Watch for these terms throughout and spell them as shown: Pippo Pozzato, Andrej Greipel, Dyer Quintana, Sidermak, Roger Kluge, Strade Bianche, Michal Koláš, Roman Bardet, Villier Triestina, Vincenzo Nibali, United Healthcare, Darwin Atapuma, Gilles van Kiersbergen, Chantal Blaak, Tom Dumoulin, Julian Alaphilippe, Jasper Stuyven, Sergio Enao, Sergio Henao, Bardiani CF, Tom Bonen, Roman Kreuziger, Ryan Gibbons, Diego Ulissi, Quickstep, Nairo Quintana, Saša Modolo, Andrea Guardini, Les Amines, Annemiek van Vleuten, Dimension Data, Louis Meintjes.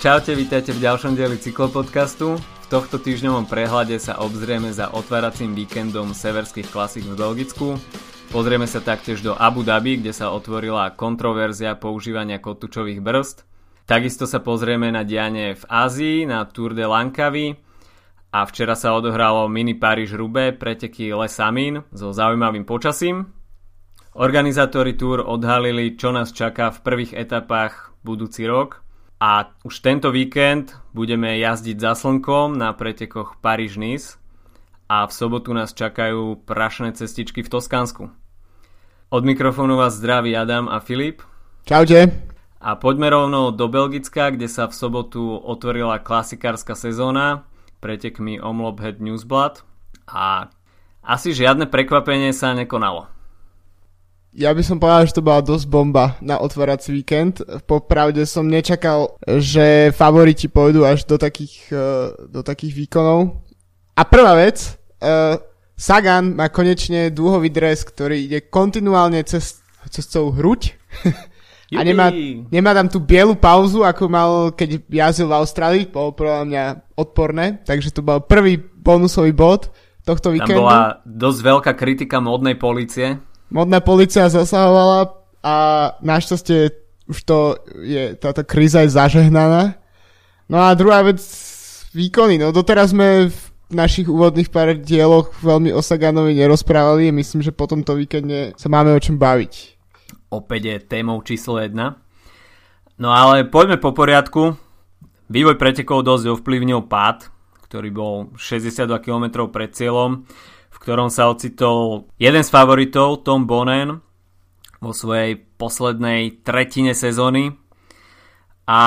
Čaute, vítajte v ďalšom dieli cyklopodcastu. V tohto týždňovom prehľade sa obzrieme za otváracím víkendom severských klasík v Belgicku. Pozrieme sa taktiež do Abu Dhabi, kde sa otvorila kontroverzia používania kotúčových brzd. Takisto sa pozrieme na dianie v Ázii, na Tour de Lankawi. A včera sa odohralo mini Paríž-Roubaix, preteky Les Amines so zaujímavým počasím. Organizátori Tour odhalili, čo nás čaká v prvých etapách budúci rok. A už tento víkend budeme jazdiť za slnkom na pretekoch Paríž-Nice a v sobotu nás čakajú prašné cestičky v Toskánsku. Od mikrofónu vás zdraví Adam a Filip. Čaute. A poďme rovno do Belgicka, kde sa v sobotu otvorila klasikárska sezóna pretekmi Omloop Het Nieuwsblad a asi žiadne prekvapenie sa nekonalo. Ja by som povedal, že to bola dosť bomba na otvárací víkend. Popravde som nečakal, že favoriti pôjdu až do takých výkonov. A prvá vec, Sagan má konečne dúhový dres, ktorý ide kontinuálne cez celú hruď. A nemá tam tú bielú pauzu, ako mal, keď jazdil v Austrálii. Bolo podľa mňa odporné, takže to bol prvý bonusový bod tohto víkendu. Tam bola dosť veľká kritika modnej polície. Modná polícia zasahovala a našťastie už to je, táto kríza je zažehnaná. No a druhá vec, výkony. No doteraz sme v našich úvodných pár dieloch veľmi o Saganovi nerozprávali. Myslím, že po tomto víkende sa máme o čom baviť. Opäť je témou číslo 1. No ale poďme po poriadku. Vývoj pretekov dosť ovplyvnil pád, ktorý bol 62 km pred cieľom, v ktorom sa ocitol jeden z favoritov, Tom Bonen, vo svojej poslednej tretine sezóny. A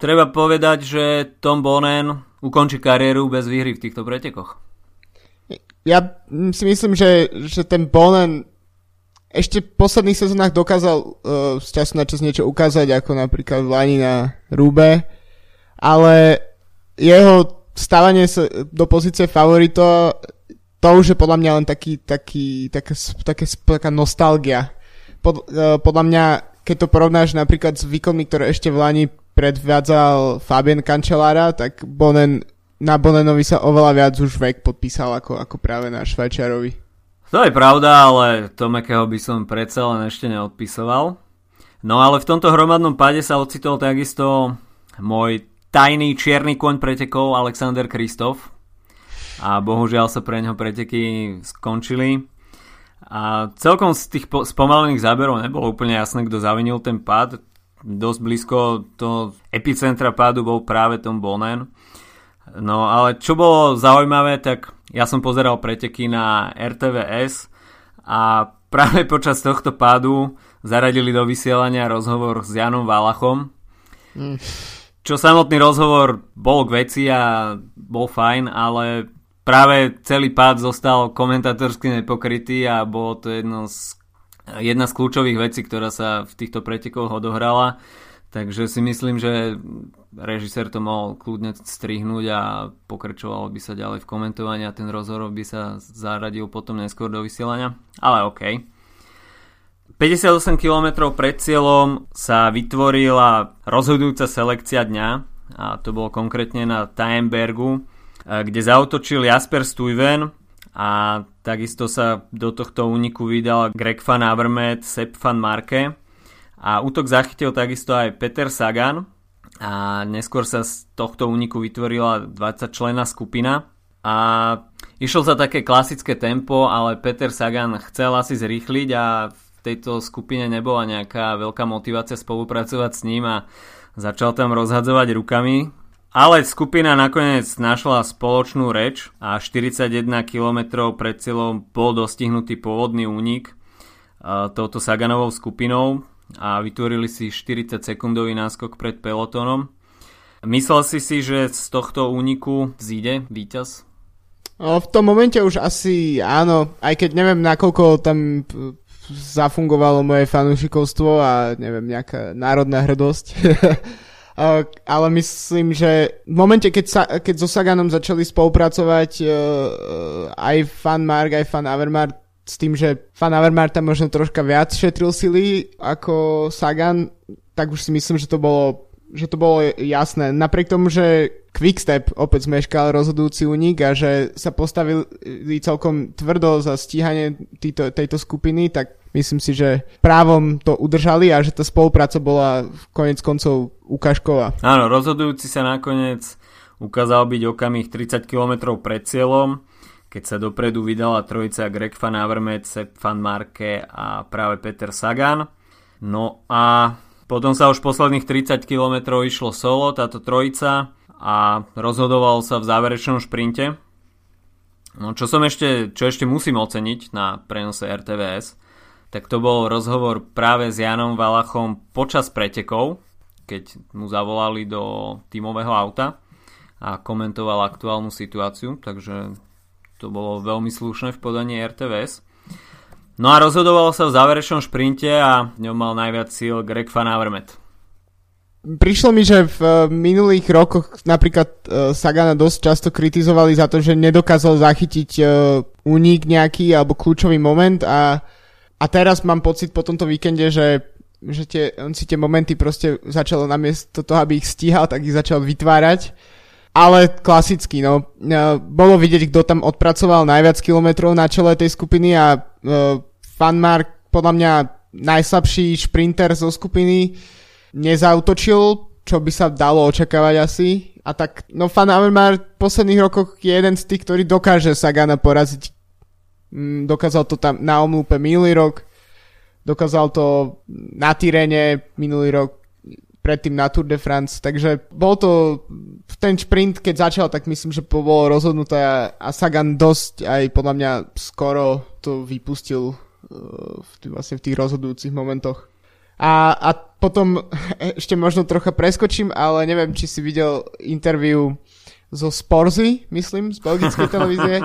treba povedať, že Tom Bonen ukončí kariéru bez výhry v týchto pretekoch. Ja si myslím, že ten Bonen ešte v posledných sezónach dokázal z času na čas niečo ukázať, ako napríklad v Lani na Roubaix, ale jeho stávanie sa do pozície favorita, to už je podľa mňa len taká nostalgia. Podľa mňa, keď to porovnáš napríklad s výkonmi, ktoré ešte v Lani predvádzal Fabien Cancellara, tak na Bonenovi sa oveľa viac už vek podpísal ako práve na Švajčiarovi. To je pravda, ale Tomekého by som predsa len ešte neodpisoval. No ale v tomto hromadnom páde sa ocitol takisto môj tajný čierny koň pretekov Alexander Kristof. A bohužiaľ sa pre neho preteky skončili. A celkom z tých spomalených záberov nebolo úplne jasné, kto zavinil ten pád. Dosť blízko to epicentra pádu bol práve Tom Bonen. No ale čo bolo zaujímavé, tak ja som pozeral preteky na RTVS a práve počas tohto pádu zaradili do vysielania rozhovor s Janom Valachom. Čo samotný rozhovor bol k veci a bol fajn, ale práve celý pád zostal komentátorsky nepokrytý a bolo to jedna z kľúčových vecí, ktorá sa v týchto pretekoch odohrala. Takže si myslím, že režisér to mohol kľudne strihnúť a pokračovalo by sa ďalej v komentovaní a ten rozhovor by sa zaradil potom neskôr do vysielania. Ale OK. 58 km pred cieľom sa vytvorila rozhodujúca selekcia dňa a to bolo konkrétne na Tyenbergu, kde zaútočil Jasper Stuyven a takisto sa do tohto úniku vydal Greg van Avermaet, Sepp van Marke. A útok zachytil takisto aj Peter Sagan a neskôr sa z tohto úniku vytvorila 20 členná skupina a išlo za také klasické tempo, ale Peter Sagan chcel asi zrýchliť a v tejto skupine nebola nejaká veľká motivácia spolupracovať s ním a začal tam rozhadzovať rukami, ale skupina nakoniec našla spoločnú reč a 41 km pred cieľom bol dostihnutý pôvodný únik touto Saganovou skupinou a vytvorili si 40 sekundový náskok pred pelotónom. Myslel si, že z tohto úniku vzíde víťaz? V tom momente už asi áno, aj keď neviem, nakoľko tam zafungovalo moje fanúšikovstvo a neviem, nejaká národná hrdosť. Ale myslím, že v momente, keď so Saganom začali spolupracovať aj Van Marke, aj Van Avermaet, s tým, že Van Avermaet tam možno troška viac šetril sily ako Sagan, tak už si myslím, že to bolo že to bolo jasné. Napriek tomu, že Quickstep opäť zmeškal rozhodujúci únik a že sa postavili celkom tvrdo za stíhanie tejto skupiny, tak myslím si, že právom to udržali a že tá spolupráca bola koniec koncov ukážková. Áno, rozhodujúci sa nakoniec ukázal byť okamih 30 km pred cieľom, keď sa dopredu vydala trojica Greg van Avermaet, Sepp van Marke a práve Peter Sagan. No a potom sa už posledných 30 km išlo solo, táto trojica, a rozhodoval sa v záverečnom šprinte. No, čo ešte musím oceniť na prenose RTVS, tak to bol rozhovor práve s Janom Valachom počas pretekov, keď mu zavolali do tímového auta a komentoval aktuálnu situáciu, takže to bolo veľmi slušné v podaní RTVS. No a rozhodovalo sa v záverečnom šprinte a v ňom mal najviac síl Greg van Avermaet. Prišlo mi, že v minulých rokoch napríklad Sagana dosť často kritizovali za to, že nedokázal zachytiť únik nejaký alebo kľúčový moment a teraz mám pocit po tomto víkende, že on si tie momenty proste začal namiesto toho, aby ich stíhal, tak ich začal vytvárať. Ale klasicky, no. Bolo vidieť, kto tam odpracoval najviac kilometrov na čele tej skupiny a Van Marke, podľa mňa najslabší šprinter zo skupiny, nezautočil, čo by sa dalo očakávať asi. A tak, no, Van Avermaet v posledných rokoch je jeden z tých, ktorý dokáže Sagana poraziť. Dokázal to tam na omlúpe minulý rok, dokázal to na Tyrene minulý rok, predtým na Tour de France, takže bol to ten šprint, keď začal, tak myslím, že bolo rozhodnuté a Sagan dosť aj podľa mňa skoro to vypustil vlastne v tých rozhodujúcich momentoch. A potom ešte možno trocha preskočím, ale neviem, či si videl interview zo Sporzy, myslím, z belgickej televízie,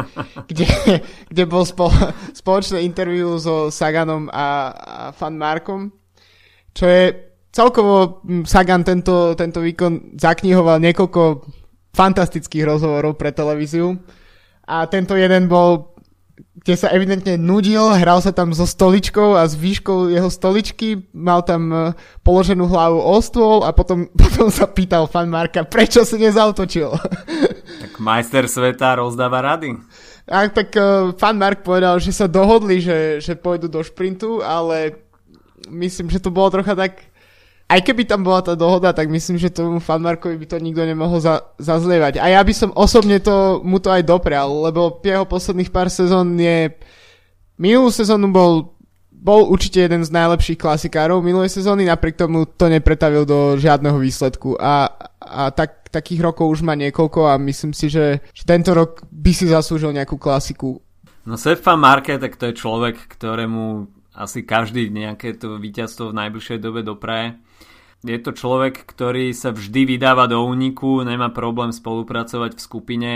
kde bol spoločné interview so Saganom a Van Markom, čo je celkovo Sagan tento výkon zaknihoval niekoľko fantastických rozhovorov pre televíziu a tento jeden bol, kde sa evidentne nudil, hral sa tam so stoličkou a s výškou jeho stoličky, mal tam položenú hlavu o stôl a potom sa pýtal Van Marka, prečo si nezautočil. Tak majster sveta rozdáva rady. A tak Van Marke povedal, že sa dohodli, že pôjdu do šprintu, ale myslím, že to bolo trocha tak, aj keby tam bola tá dohoda, tak myslím, že tomu Van Markovi by to nikto nemohol zazlievať. A ja by som osobne mu to aj doprial, lebo jeho posledných pár sezón je... Minulú sezónu bol určite jeden z najlepších klasikárov minulej sezóny, napriek tomu to nepretavil do žiadneho výsledku. A takých rokov už má niekoľko a myslím si, že tento rok by si zaslúžil nejakú klasiku. No Sepp van Marke, tak to je človek, ktorému asi každý nejaké to víťazstvo v najbližšej dobe dopraje. Je to človek, ktorý sa vždy vydáva do úniku, nemá problém spolupracovať v skupine,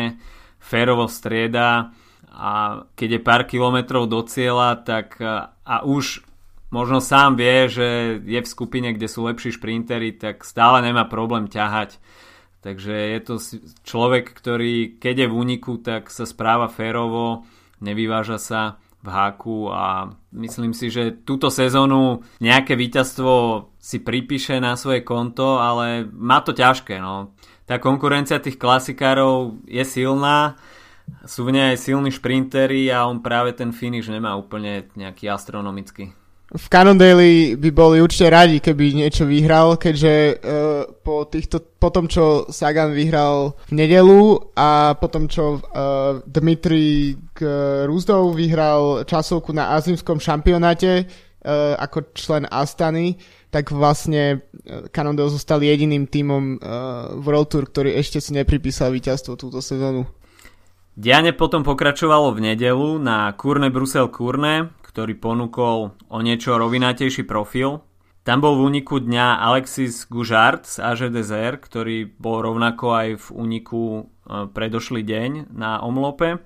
férovo strieda a keď je pár kilometrov do cieľa, tak a už možno sám vie, že je v skupine, kde sú lepší šprinteri, tak stále nemá problém ťahať. Takže je to človek, ktorý keď je v úniku, tak sa správa férovo, nevyváža sa v háku a myslím si, že túto sezónu nejaké víťazstvo si pripíše na svoje konto, ale má to ťažké. No. Tá konkurencia tých klasikárov je silná, sú v nej aj silní šprinteri a on práve ten finish nemá úplne nejaký astronomický. V Cannondale by boli určite radi, keby niečo vyhral, keďže po tom, čo Sagan vyhral v nedelu a po tom, čo Dmitrij Rúzdov vyhral časovku na azimskom šampionáte ako člen Astany, tak vlastne Cannondale zostal jediným tímom World Tour, ktorý ešte si nepripísal víťazstvo túto sezónu. Dianie potom pokračovalo v nedelu na Kurne-Brusel-Kurne, ktorý ponúkol o niečo rovinatejší profil. Tam bol v úniku dňa Alexis Goujard z AG Desert, ktorý bol rovnako aj v úniku predošlý deň na omlope.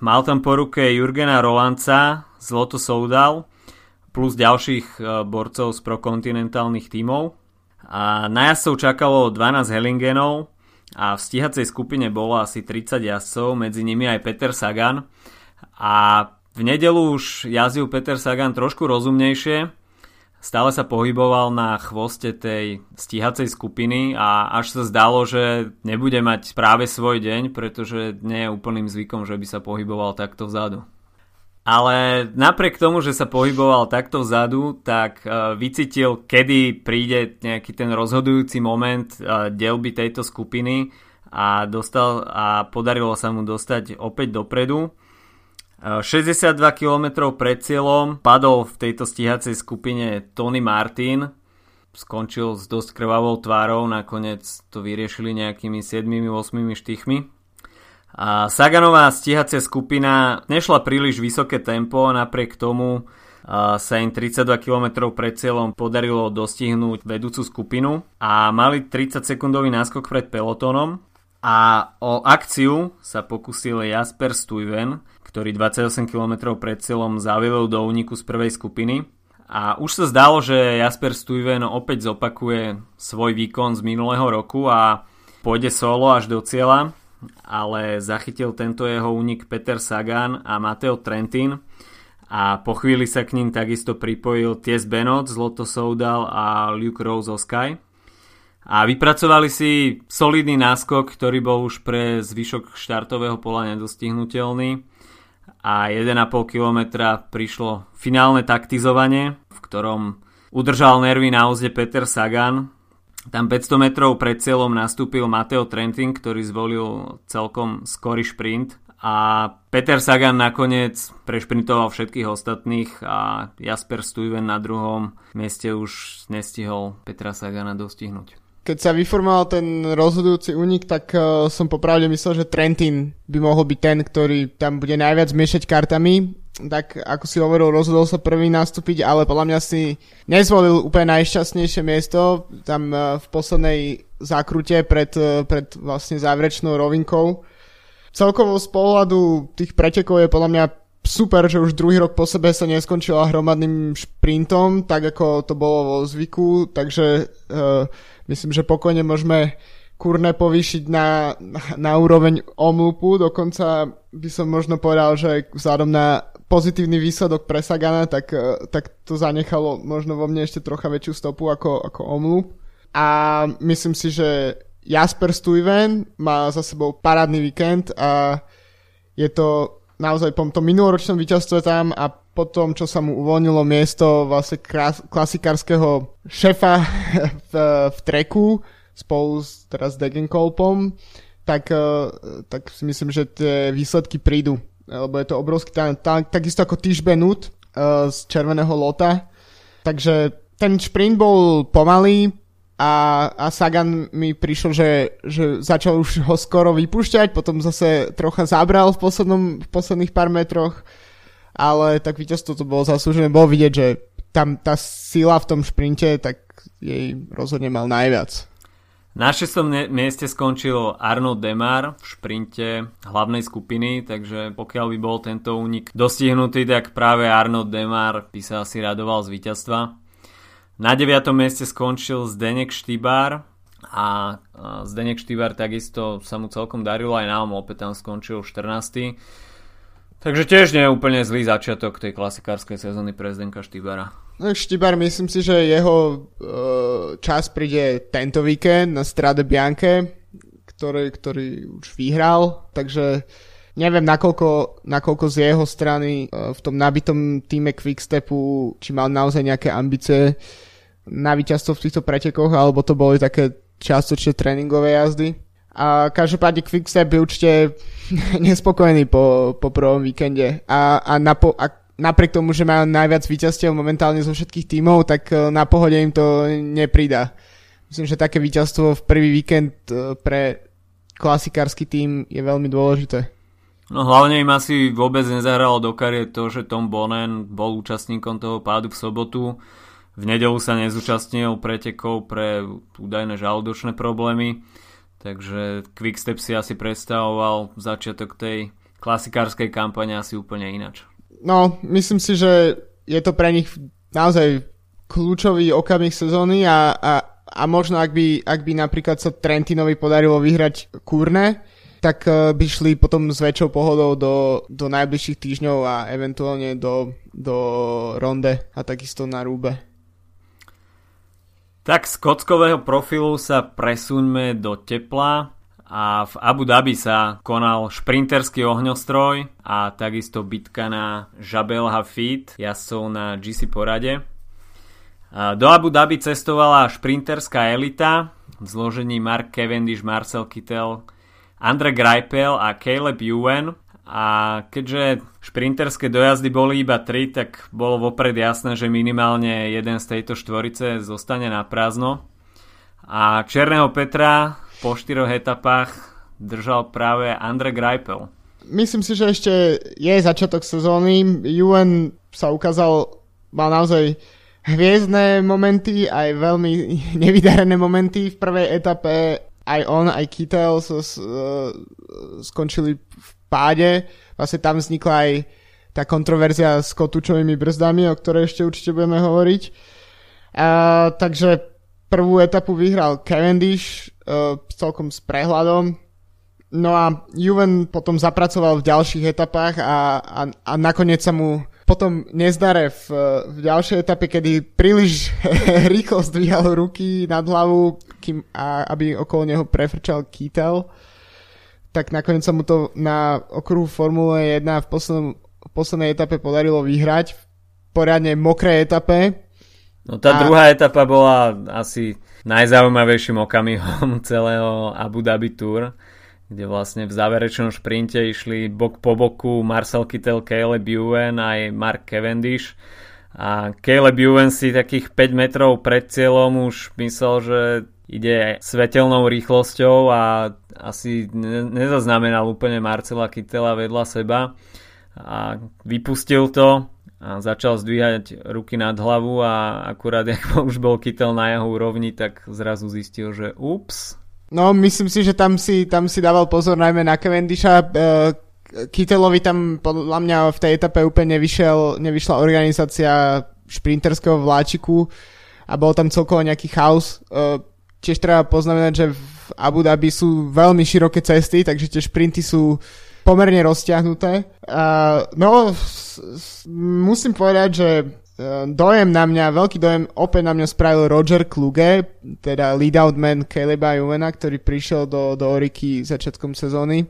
Mal tam po ruke Jurgena Rolandsa z Lotto Soudal plus ďalších borcov z prokontinentálnych tímov. A na jazdcov čakalo 12 Hellingenov a v stíhacej skupine bolo asi 30 jazdcov, medzi nimi aj Peter Sagan. A v nedelu už jazdil Peter Sagan trošku rozumnejšie, Stále sa pohyboval na chvoste tej stíhacej skupiny a až sa zdalo, že nebude mať práve svoj deň, pretože nie je úplným zvykom, že by sa pohyboval takto vzadu. Ale napriek tomu, že sa pohyboval takto vzadu, tak vycítil, kedy príde nejaký ten rozhodujúci moment deľby tejto skupiny a podarilo sa mu dostať opäť dopredu. 62 km pred cieľom padol v tejto stíhacej skupine Tony Martin. Skončil s dosť krvavou tvárou, nakoniec to vyriešili nejakými 7-8 štychmi. A Saganová stíhacia skupina nešla príliš vysoké tempo, napriek tomu sa im 32 km pred cieľom podarilo dostihnúť vedúcu skupinu a mali 30 sekundový náskok pred pelotónom. A o akciu sa pokusil Jasper Stuyven, ktorý 28 km pred cieľom zaviedol do úniku z prvej skupiny. A už sa zdalo, že Jasper Stuyven opäť zopakuje svoj výkon z minulého roku a pôjde solo až do cieľa, ale zachytil tento jeho únik Peter Sagan a Mateo Trentin a po chvíli sa k ním takisto pripojil Ties Benoot z Lotto Soudal a Luke Rose Sky. A vypracovali si solidný náskok, ktorý bol už pre zvyšok štartového pola nedostihnutelný. A 1,5 kilometra prišlo finálne taktizovanie, v ktorom udržal nervy na úzde Peter Sagan. Tam 500 metrov pred cieľom nastúpil Mateo Trentin, ktorý zvolil celkom skorý šprint. A Peter Sagan nakoniec prešprintoval všetkých ostatných a Jasper Stuyven na druhom mieste už nestihol Petra Sagana dostihnúť. Keď sa vyformoval ten rozhodujúci únik, tak som popravde myslel, že Trentin by mohol byť ten, ktorý tam bude najviac miešať kartami. Tak ako si hovoril, rozhodol sa prvý nastúpiť, ale podľa mňa si nezvolil úplne najšťastnejšie miesto. Tam v poslednej zákrute pred vlastne záverečnou rovinkou. Celkovo z pohľadu tých pretekov je podľa mňa super, že už druhý rok po sebe sa neskončila hromadným šprintom, tak ako to bolo vo zvyku, takže myslím, že pokojne môžeme kurne povýšiť na úroveň omlupu, dokonca by som možno povedal, že vzhľadom na pozitívny výsledok pre Sagana, tak to zanechalo možno vo mne ešte trocha väčšiu stopu ako omlup. A myslím si, že Jasper Stuyven má za sebou parádny víkend a je to naozaj po tom minuloročnom víťazstve tam a po tom, čo sa mu uvoľnilo miesto vlastne klasikárskeho šefa v treku spolu s teraz Degenkolpom, tak si myslím, že tie výsledky prídu, lebo je to obrovský talent, takisto ako Ties Benoot z Červeného Lota. Takže ten šprint bol pomalý a Sagan mi prišlo, že začal už ho skoro vypúšťať, potom zase trocha zabral v posledných pár metroch, ale tak víťazstvo to bolo zaslúžené, bolo vidieť, že tam tá sila v tom šprinte, tak jej rozhodne mal najviac. Na 6. mieste skončil Arno Demar v šprinte hlavnej skupiny, takže pokiaľ by bol tento únik dostihnutý, tak práve Arno Demar by sa asi radoval z víťazstva. Na 9. mieste skončil Zdenek Štýbar a Zdenek Štýbar takisto sa mu celkom darilo, aj nám opäť tam skončil 14. Takže tiež nie je úplne zlý začiatok tej klasikárskej sezóny pre Zdenka Štýbara. Štýbar, myslím si, že jeho čas príde tento víkend na Strade Bianche, ktorý už vyhral, takže neviem, nakoľko z jeho strany v tom nabitom týme Quickstepu, či mal naozaj nejaké ambície na víťazstvo v týchto pretekoch, alebo to boli také čiastočne tréningové jazdy. A každopádne Quickstep je určite nespokojný po prvom víkende. A napriek tomu, že má najviac víťazstiev momentálne zo všetkých tímov, tak na pohode im to nepridá. Myslím, že také víťazstvo v prvý víkend pre klasikársky tím je veľmi dôležité. No hlavne im asi vôbec nezahralo do kariet to, že Tom Bonen bol účastníkom toho pádu v sobotu. V nedeľu sa nezúčastnil pretekov pre údajné žalúdočné problémy. Takže Quickstep si asi predstavoval začiatok tej klasikárskej kampane asi úplne inač. No, myslím si, že je to pre nich naozaj kľúčový okamih sezóny a možno ak by napríklad sa Trentinovi podarilo vyhrať Kurne, tak by šli potom s väčšou pohodou do najbližších týždňov a eventuálne do Ronde a takisto na Rúbe. Tak z kockového profilu sa presuňme do tepla a v Abu Dhabi sa konal šprinterský ohňostroj a takisto bitka na Jabel Hafid, jazdcov na GC porade. Do Abu Dhabi cestovala šprinterská elita v zložení Mark Cavendish, Marcel Kittel, Andrej Greipel a Caleb Ewan. A keďže šprinterské dojazdy boli iba 3, tak bolo vopred jasné, že minimálne jeden z tejto štvorice zostane na prázdno. A Černého Petra po 4 etapách držal práve Andrej Greipel. Myslím si, že ešte je začiatok sezóny. UN sa ukázal, mal naozaj hviezdne momenty, aj veľmi nevydarené momenty. V prvej etape aj on, aj Kittel skončili v páde. Vlastne tam vznikla aj tá kontroverzia s kotúčovými brzdami, o ktorej ešte určite budeme hovoriť. Takže prvú etapu vyhral Cavendish celkom s prehľadom. No a Juven potom zapracoval v ďalších etapách a nakoniec sa mu potom nezdare v ďalšej etape, kedy príliš rýchlo zdvíhal ruky nad hlavu, aby okolo neho prefrčal Kittel. Tak nakoniec sa mu to na okruhu Formule 1 v poslednej etape podarilo vyhrať v poriadne mokrej etape. No tá druhá etapa bola asi najzaujímavejším okamihom celého Abu Dhabi Tour, kde vlastne v záverečnom šprinte išli bok po boku Marcel Kittel, Caleb Ewan aj Mark Cavendish. A Caleb Ewan si takých 5 metrov pred cieľom už myslel, že ide svetelnou rýchlosťou a asi nezaznamenal úplne Marcela Kittela vedľa seba a vypustil to a začal zdvíhať ruky nad hlavu a akurát ako už bol Kittel na jeho úrovni, tak zrazu zistil, že ups. No myslím si, že tam si dával pozor najmä na Cavendisha. Kittelovi tam podľa mňa v tej etape úplne nevyšla organizácia šprinterského vláčiku a bol tam celkovo nejaký chaos. Tiež treba poznamenať, že v Abu Dhabi sú veľmi široké cesty, takže tie šprinty sú pomerne rozťahnuté. Musím povedať, že veľký dojem opäť na mňa spravil Roger Kluge, teda lead-out man Caleba Ewena, ktorý prišiel do Oriky začiatkom sezóny.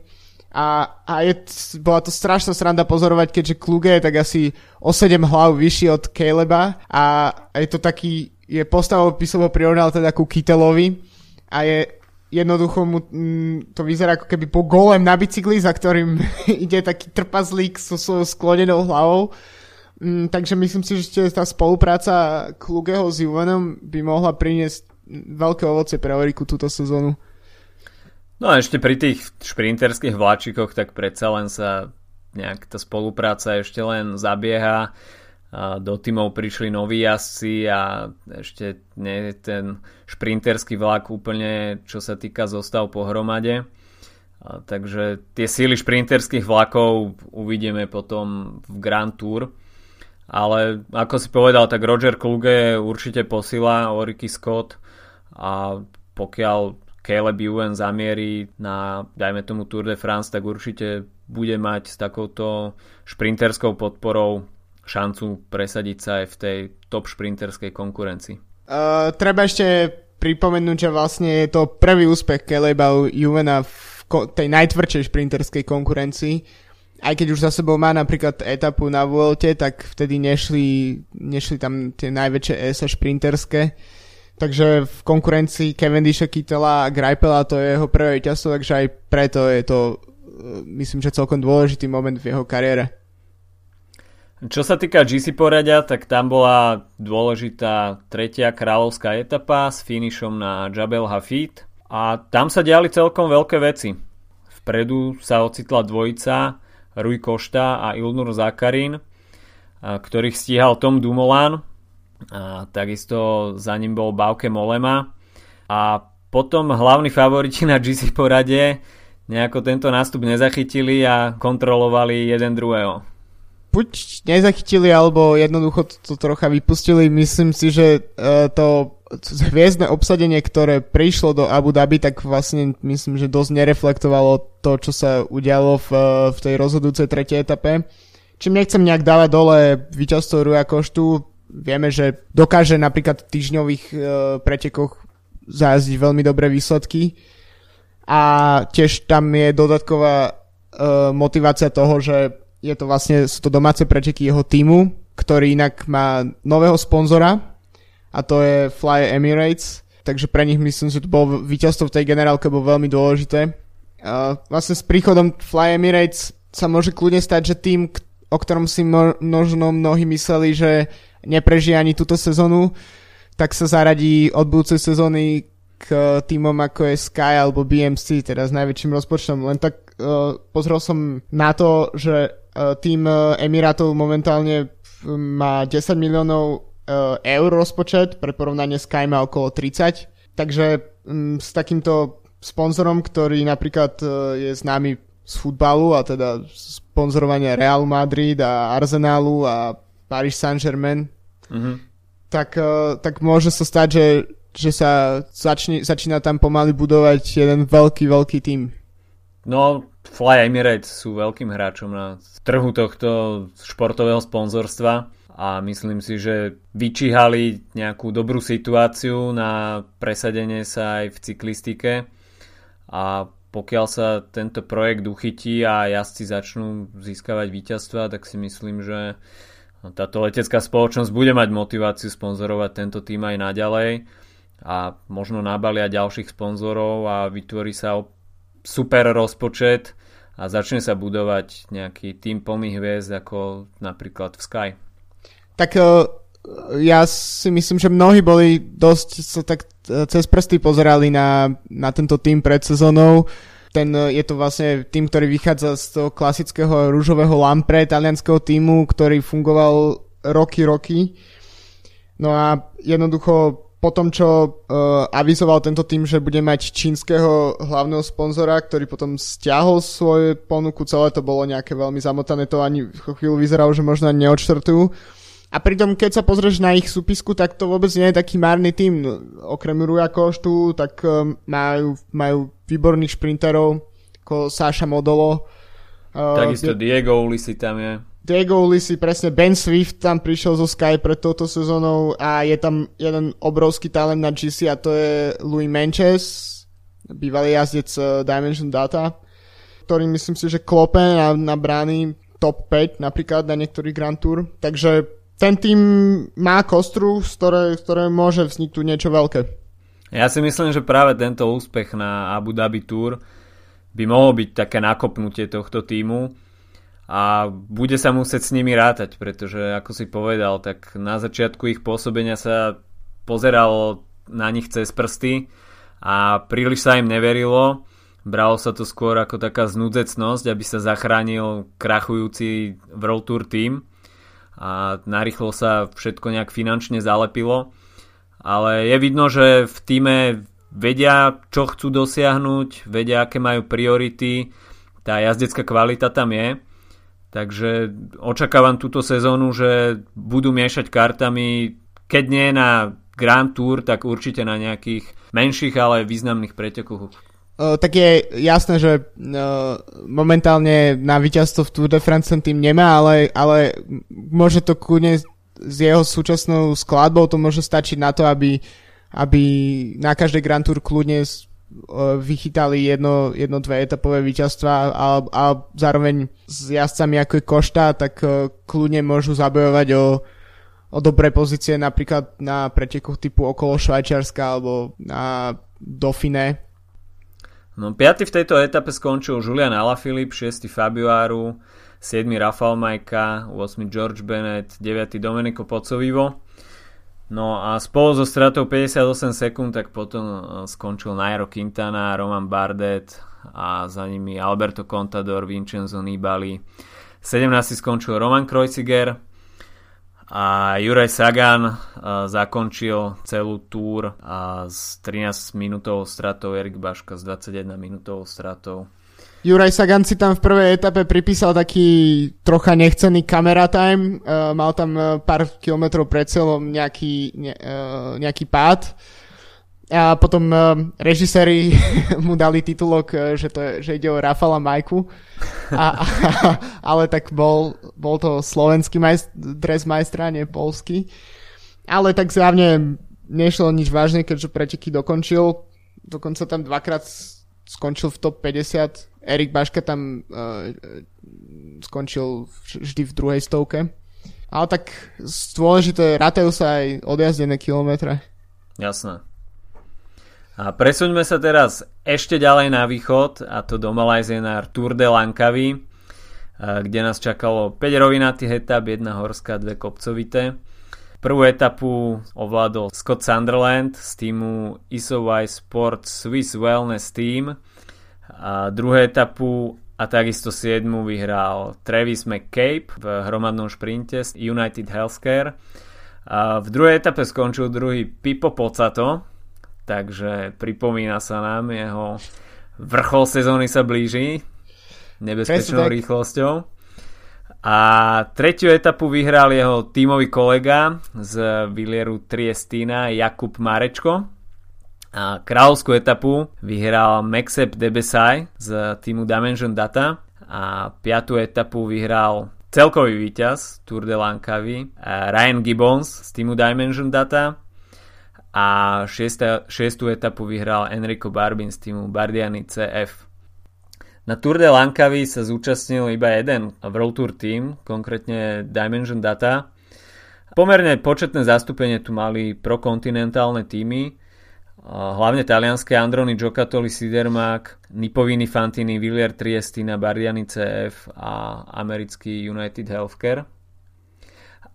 Bola to strašná sranda pozorovať, keďže Kluge je tak asi o 7 hlav vyšší od Caleba a je to taký je postavopisovo prirovnal teda ku Kittelovi a je jednoducho mu to vyzerá ako keby po golem na bicykli, za ktorým ide taký trpazlík so svojou sklonenou hlavou. Takže myslím si, že tá spolupráca Klugeho s Juvenom by mohla priniesť veľké ovocie pre Oriku túto sezónu. No a ešte pri tých šprinterských vláčikoch tak predsa len sa nejak tá spolupráca ešte len zabieha. Do tímov prišli noví jazdci a ešte nie ten šprinterský vlak úplne, čo sa týka zostav pohromade. Takže tie síly šprinterských vlakov uvidíme potom v Grand Tour. Ale ako si povedal, tak Roger Kluge určite posila Oriky Scott a pokiaľ Caleb Ewan zamierí na, dajme tomu, Tour de France, tak určite bude mať s takouto šprinterskou podporou šancu presadiť sa aj v tej top šprinterskej konkurencii. Treba ešte pripomenúť, že vlastne je to prvý úspech Caleba Ewena v tej najtvrdšej šprinterskej konkurencii. Aj keď už za sebou má napríklad etapu na Vuelte, tak vtedy nešli tam tie najväčšie ESA šprinterské. Takže v konkurencii Cavendisha, Kittela a Greipela to je jeho prvé víťazstvo, takže aj preto je to myslím, že celkom dôležitý moment v jeho kariére. Čo sa týka GC poradia, tak tam bola dôležitá tretia kráľovská etapa s finišom na Jabel Hafid a tam sa diali celkom veľké veci. Vpredu sa ocitla dvojica Rui Costa a Ilnur Zakarin, ktorých stíhal Tom Dumoulin a takisto za ním bol Bauke Mollema a potom hlavní favoriti na GC porade nejako tento nástup nezachytili a kontrolovali jeden druhého. Buď nezachytili, alebo jednoducho to trocha vypustili. Myslím si, že to hviezdne obsadenie, ktoré prišlo do Abu Dhabi, tak vlastne myslím, že dosť nereflektovalo to, čo sa udialo v tej rozhodujúcej tretej etape. Čím nechcem nejak dávať dole víťazstvo Ruja Koštu, vieme, že dokáže napríklad v týždňových pretekoch zajazdiť veľmi dobré výsledky a tiež tam je dodatková motivácia toho, že je to vlastne, sú to domáce preteky jeho týmu, ktorý inak má nového sponzora a to je Fly Emirates, takže pre nich myslím, že to bolo víťazstvo v tej generálke bolo veľmi dôležité. Vlastne s príchodom Fly Emirates sa môže kľudne stať, že tým, o ktorom si možno mnohí mysleli, že neprežije ani túto sezónu, tak sa zaradí od budúcej sezóny k týmom ako je Sky alebo BMC, teda s najväčším rozpočtom. Len tak pozrel som na to, že tým Emirátov momentálne má 10 miliónov eur rozpočet, pre porovnanie Sky má okolo 30, takže s takýmto sponzorom, ktorý napríklad je známy z futbalu a teda sponzorovania Real Madrid a Arsenalu a Paris Saint-Germain, tak môže sa stať, že sa začína tam pomaly budovať jeden veľký tím. No, Fly Emirates sú veľkým hráčom na trhu tohto športového sponzorstva a myslím si, že vyčíhali nejakú dobrú situáciu na presadenie sa aj v cyklistike. A pokiaľ sa tento projekt uchytí a jazdci začnú získavať víťazstva, tak si myslím, že táto letecká spoločnosť bude mať motiváciu sponzorovať tento tým aj naďalej a možno nabalia ďalších sponzorov a vytvorí sa super rozpočet a začne sa budovať nejaký tým plný hviezd ako napríklad v Sky. Tak ja si myslím, že mnohí boli dosť sa tak cez prsty pozerali na tento tým pred sezónou. Je to vlastne tým, ktorý vychádza z toho klasického rúžového Lampre talianského týmu, ktorý fungoval roky. No a jednoducho po tom, čo avizoval tento tým, že bude mať čínskeho hlavného sponzora, ktorý potom stiahol svoju ponuku, celé to bolo nejaké veľmi zamotané, to ani chvíľu vyzeralo, že možno neodštartujú. A pritom, keď sa pozrieš na ich súpisku, tak to vôbec nie je taký márny tým. Okrem Ruja Koštu, tak majú výborných šprinterov, ako Sáša Modolo. Takisto Diego Ulisi tam je. Diego Ulisi, presne. Ben Swift tam prišiel zo Sky pred touto sezónou a je tam jeden obrovský talent na GC a to je Louis Manches, bývalý jazdec Dimension Data, ktorý myslím si, že klope na brány top 5 napríklad na niektorých Grand Tour. Takže ten tým má kostru, z ktorej môže vzniknúť niečo veľké. Ja si myslím, že práve tento úspech na Abu Dhabi Tour by mohol byť také nakopnutie tohto týmu a bude sa musieť s nimi rátať, pretože ako si povedal, tak na začiatku ich pôsobenia sa pozeralo na nich cez prsty a príliš sa im neverilo. Bralo sa to skôr ako taká znudzecnosť, aby sa zachránil krachujúci World Tour tým. A narýchlo sa všetko nejak finančne zalepilo, ale je vidno, že v týme vedia, čo chcú dosiahnuť, vedia, aké majú priority, tá jazdecká kvalita tam je, takže očakávam túto sezónu, že budú miešať kartami, keď nie na Grand Tour, tak určite na nejakých menších, ale významných pretekoch. Tak je jasné, že momentálne na víťazstvo v Tour de France tým nemá, ale môže to kľudne s jeho súčasnou skladbou, to môže stačiť na to, aby na každej Grand Tour kľudne vychytali jedno dve etapové víťazstva a zároveň s jazdcami ako je Košta, tak kľudne môžu zabojovať o dobré pozície napríklad na pretekoch typu okolo Švajčiarska alebo na Dauphine. No, 5. v tejto etape skončil Julian Alaphilippe, 6. Fabio Aru, 7. Rafał Majka, 8. George Bennett, 9. Domenico Pozzovivo. No a spolu so stratou 58 sekúnd tak potom skončil Nairo Quintana, Roman Bardet a za nimi Alberto Contador, Vincenzo Nibali. 17. skončil Roman Kreuziger a Juraj Sagan zakončil celú túr s 13 minútovou stratou, Erik Baška s 21 minútovou stratou. Juraj Sagan si tam v prvej etape pripísal taký trocha nechcený camera time, mal tam pár kilometrov pred celom nejaký pád a potom režiséri mu dali titulok, že ide o Rafała Majku, ale tak bol to slovenský dres majstra, nie poľský. ale tak zjavne nešlo nič vážne, keďže preteky dokončil. Dokonca tam dvakrát skončil v top 50. Erik Baška tam skončil vždy v druhej stovke. Ale tak dôležité, rátajú sa aj odjazdené kilometre. Jasné. A presuňme sa teraz ešte ďalej na východ, a to do Malajzie na Tour de Lankawi, kde nás čakalo 5 rovinatých etap, jedna horská, dve kopcovité. Prvú etapu ovládol Scott Sunderland z týmu Isowai Sport Swiss Wellness Team. A druhú etapu a takisto 7. vyhral Travis McCabe v hromadnom šprinte z United Healthcare. A v druhej etape skončil druhý Pippo Pozzato, takže pripomína sa nám, jeho vrchol sezóny sa blíži nebezpečnou rýchlosťou. A tretiu etapu vyhral jeho tímový kolega z Villieru Triestina Jakub Marečko. A kráľovskú etapu vyhral Maxep Debesay z tímu Dimension Data. A piatú etapu vyhral celkový víťaz Tour de Lankawi Ryan Gibbons z tímu Dimension Data. A šiestu etapu vyhral Enrico Barbin z tímu Bardiani CF. Na Tour de Lankawi sa zúčastnil iba jeden World Tour tým, konkrétne Dimension Data. Pomerne početné zastúpenie tu mali prokontinentálne týmy, hlavne talianské Androni Giocattoli, Sidermak, Nipovini, Fantini, Villier Triestina, Bardiani CF a americký United Healthcare.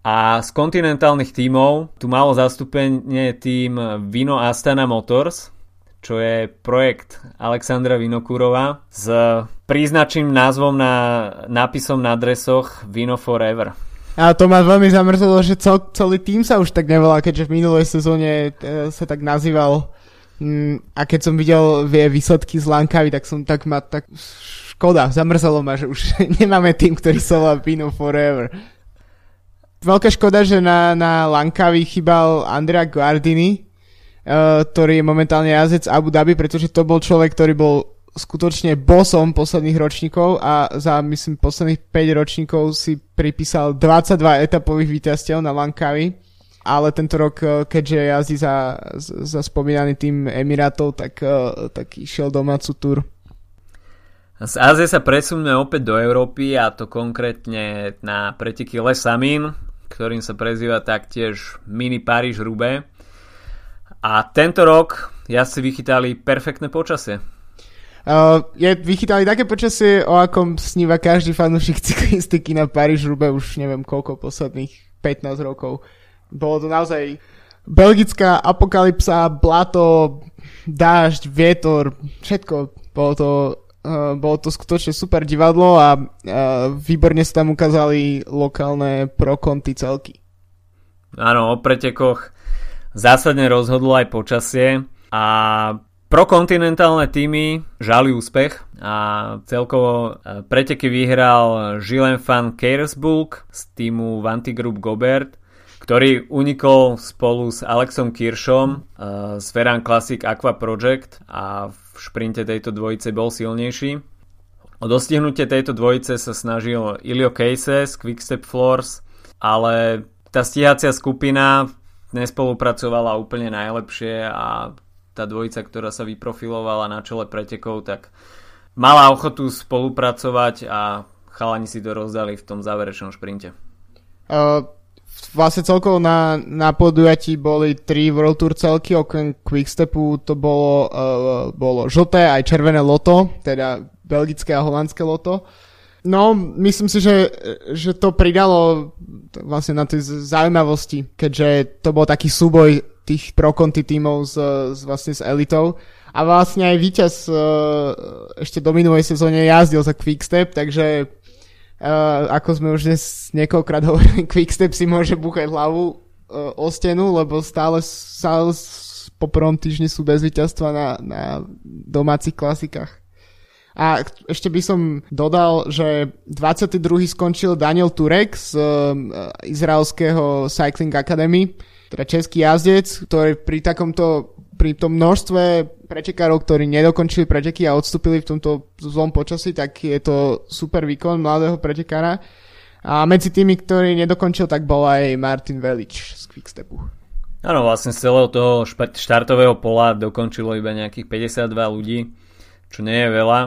A z kontinentálnych tímov tu malo zastúpenie tým Vino Astana Motors, čo je projekt Alexandra Vinokurova s príznačným názvom nápisom na dresoch Vino Forever. A to ma veľmi zamrzelo, že celý tím sa už tak nevolá, keďže v minulej sezóne sa tak nazýval. A keď som videl výsledky z Lankavy, tak škoda, zamrzelo ma, že už nemáme tím, ktorý sa volá Vino Forever. Veľká škoda, že na Lankavy chýbal Andrea Guardini, ktorý je momentálne jazdec Abu Dhabi, pretože to bol človek, ktorý bol skutočne bossom posledných ročníkov a za, myslím, posledných 5 ročníkov si pripísal 22 etapových víťazstiev na Lankawi, ale tento rok, keďže jazdí za spomínaný tým Emirátov, tak išiel domácu túr. Z Ázie sa presunme opäť do Európy, a to konkrétne na preteky Les Amin, ktorým sa prezýva taktiež Mini Paríž-Roubaix. A tento rok jazdci vychytali perfektné počasie. Vychytali také počasie, o akom sníva každý fanúšik cyklistiky na Paríž-Roubaix už neviem koľko, posledných 15 rokov. Bolo to naozaj belgická apokalypsa, blato, dážď, vietor, všetko. Bolo to skutočne super divadlo a výborne sa tam ukázali lokálne prokonty celky. Áno, o pretekoch zásadne rozhodlo aj počasie a prokontinentálne týmy žali úspech a celkovo preteky vyhral Gilles van Kiersburg z týmu Vantigroup Gobert, ktorý unikol spolu s Alexom Kirschom z Ferran Classic Aqua Project a v šprinte tejto dvojice bol silnejší. O dostihnutie tejto dvojice sa snažil Ilio Kejse z Quickstep Floors, ale tá stíhacia skupina nespolupracovala úplne najlepšie a tá dvojica, ktorá sa vyprofilovala na čele pretekov, tak mala ochotu spolupracovať a chalani si to rozdali v tom záverečnom šprinte. Vlastne celkovo na podujatí boli 3 World Tour celky, okrem Quickstepu to bolo žlté aj červené loto, teda belgické a holandské loto. No, myslím si, že to pridalo vlastne na tej zaujímavosti, keďže to bol taký súboj tých prokonti tímov vlastne s elitou. A vlastne aj víťaz ešte do minulej sezóne jazdil za Quickstep, takže ako sme už dnes niekoľkrát hovorili, Quickstep si môže búchať hlavu o stenu, lebo stále po prvom týždni sú bez víťazstva na domácich klasikách. A ešte by som dodal, že 22. skončil Daniel Turek z izraelského Cycling Academy, teda český jazdec, ktorý pri tom množstve pretekárov, ktorí nedokončili preteky a odstúpili v tomto zlom počasí, tak je to super výkon mladého pretekára. A medzi tými, ktorí nedokončil, tak bol aj Martin Velič z Quickstepu. Áno, vlastne z celého toho štartového pola dokončilo iba nejakých 52 ľudí, čo nie je veľa,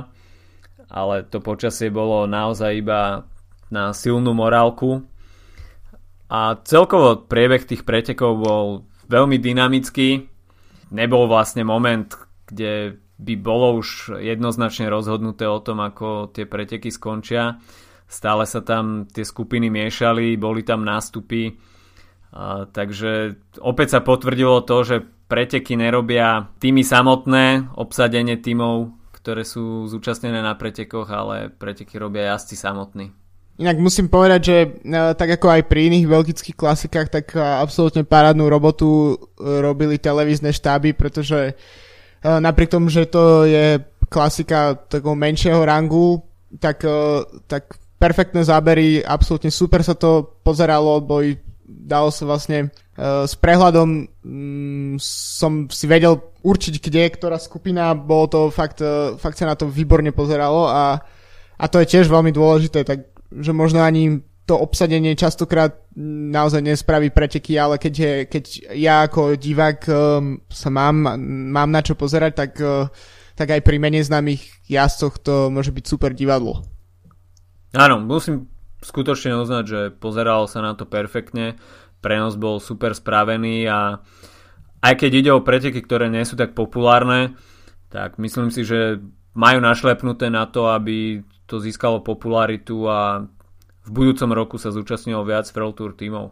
ale to počasie bolo naozaj iba na silnú morálku. A celkovo priebeh tých pretekov bol veľmi dynamický. Nebol vlastne moment, kde by bolo už jednoznačne rozhodnuté o tom, ako tie preteky skončia. Stále sa tam tie skupiny miešali, boli tam nástupy. Takže opäť sa potvrdilo to, že preteky nerobia týmy samotné, obsadenie tímov, ktoré sú zúčastnené na pretekoch, ale preteky robia jazdci samotní. Inak musím povedať, že tak ako aj pri iných belgických klasikách, tak absolútne parádnu robotu robili televízne štáby, pretože napriek tomu, že to je klasika takého menšieho rangu, tak perfektné zábery, absolútne super sa to pozeralo, boj dalo sa vlastne s prehľadom som si vedel určiť, kde je ktorá skupina, bolo to fakt sa na to výborne pozeralo a to je tiež veľmi dôležité, tak že možno ani to obsadenie častokrát naozaj nespraví preteky, ale keď ja ako divák sa mám na čo pozerať, tak aj pri menej známych jazdcoch to môže byť super divadlo. Áno, musím skutočne uznať, že pozeralo sa na to perfektne, prenos bol super spravený a aj keď ide o preteky, ktoré nie sú tak populárne, tak myslím si, že majú našlepnuté na to, aby to získalo popularitu a v budúcom roku sa zúčastnilo viac World Tour tímov.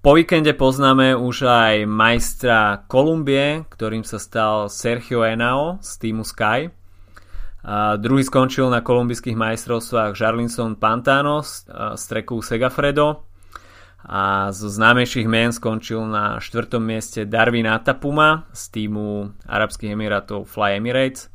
Po víkende poznáme už aj majstra Kolumbie, ktorým sa stal Sergio Enao z týmu Sky. A druhý skončil na kolumbijských majstrovstvách Jarlinson Pantano z treku Segafredo a zo známejších mien skončil na 4. mieste Darwin Atapuma z týmu Arabských Emirátov Fly Emirates.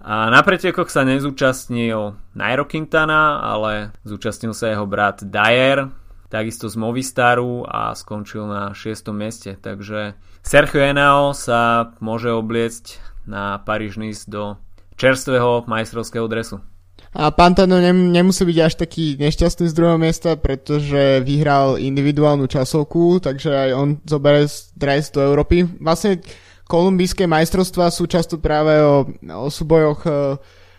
A na pretekoch sa nezúčastnil Nairo Quintana, ale zúčastnil sa jeho brat Dyer, takisto z Movistaru a skončil na 6. mieste. Takže Sergio Henao sa môže obliecť na Paríž-Nice do čerstvého majstrovského dresu. A Pantano nemusí byť až taký nešťastný z 2. miesta, pretože vyhral individuálnu časovku, takže aj on zoberie dres do Európy. Vlastne kolumbijské majstrovstvá sú často práve o súbojoch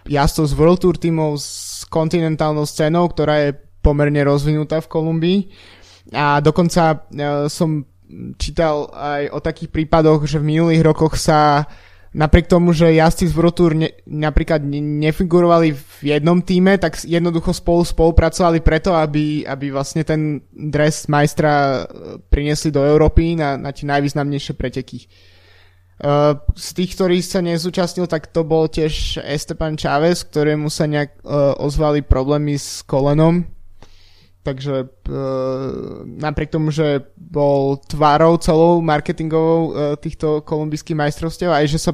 jazdcov z World Tour tímov s kontinentálnou scénou, ktorá je pomerne rozvinutá v Kolumbii. A dokonca som čítal aj o takých prípadoch, že v minulých rokoch sa napriek tomu, že jazdci z World Tour napríklad nefigurovali v jednom týme, tak jednoducho spolupracovali preto, aby vlastne ten dres majstra priniesli do Európy na tie najvýznamnejšie preteky. Z tých, ktorí sa nezúčastnil, tak to bol tiež Esteban Chavez, ktorému sa nejak ozvali problémy s kolenom. Takže napriek tomu, že bol tvárou celou marketingovou týchto kolumbijských majstrovstiev, aj že sa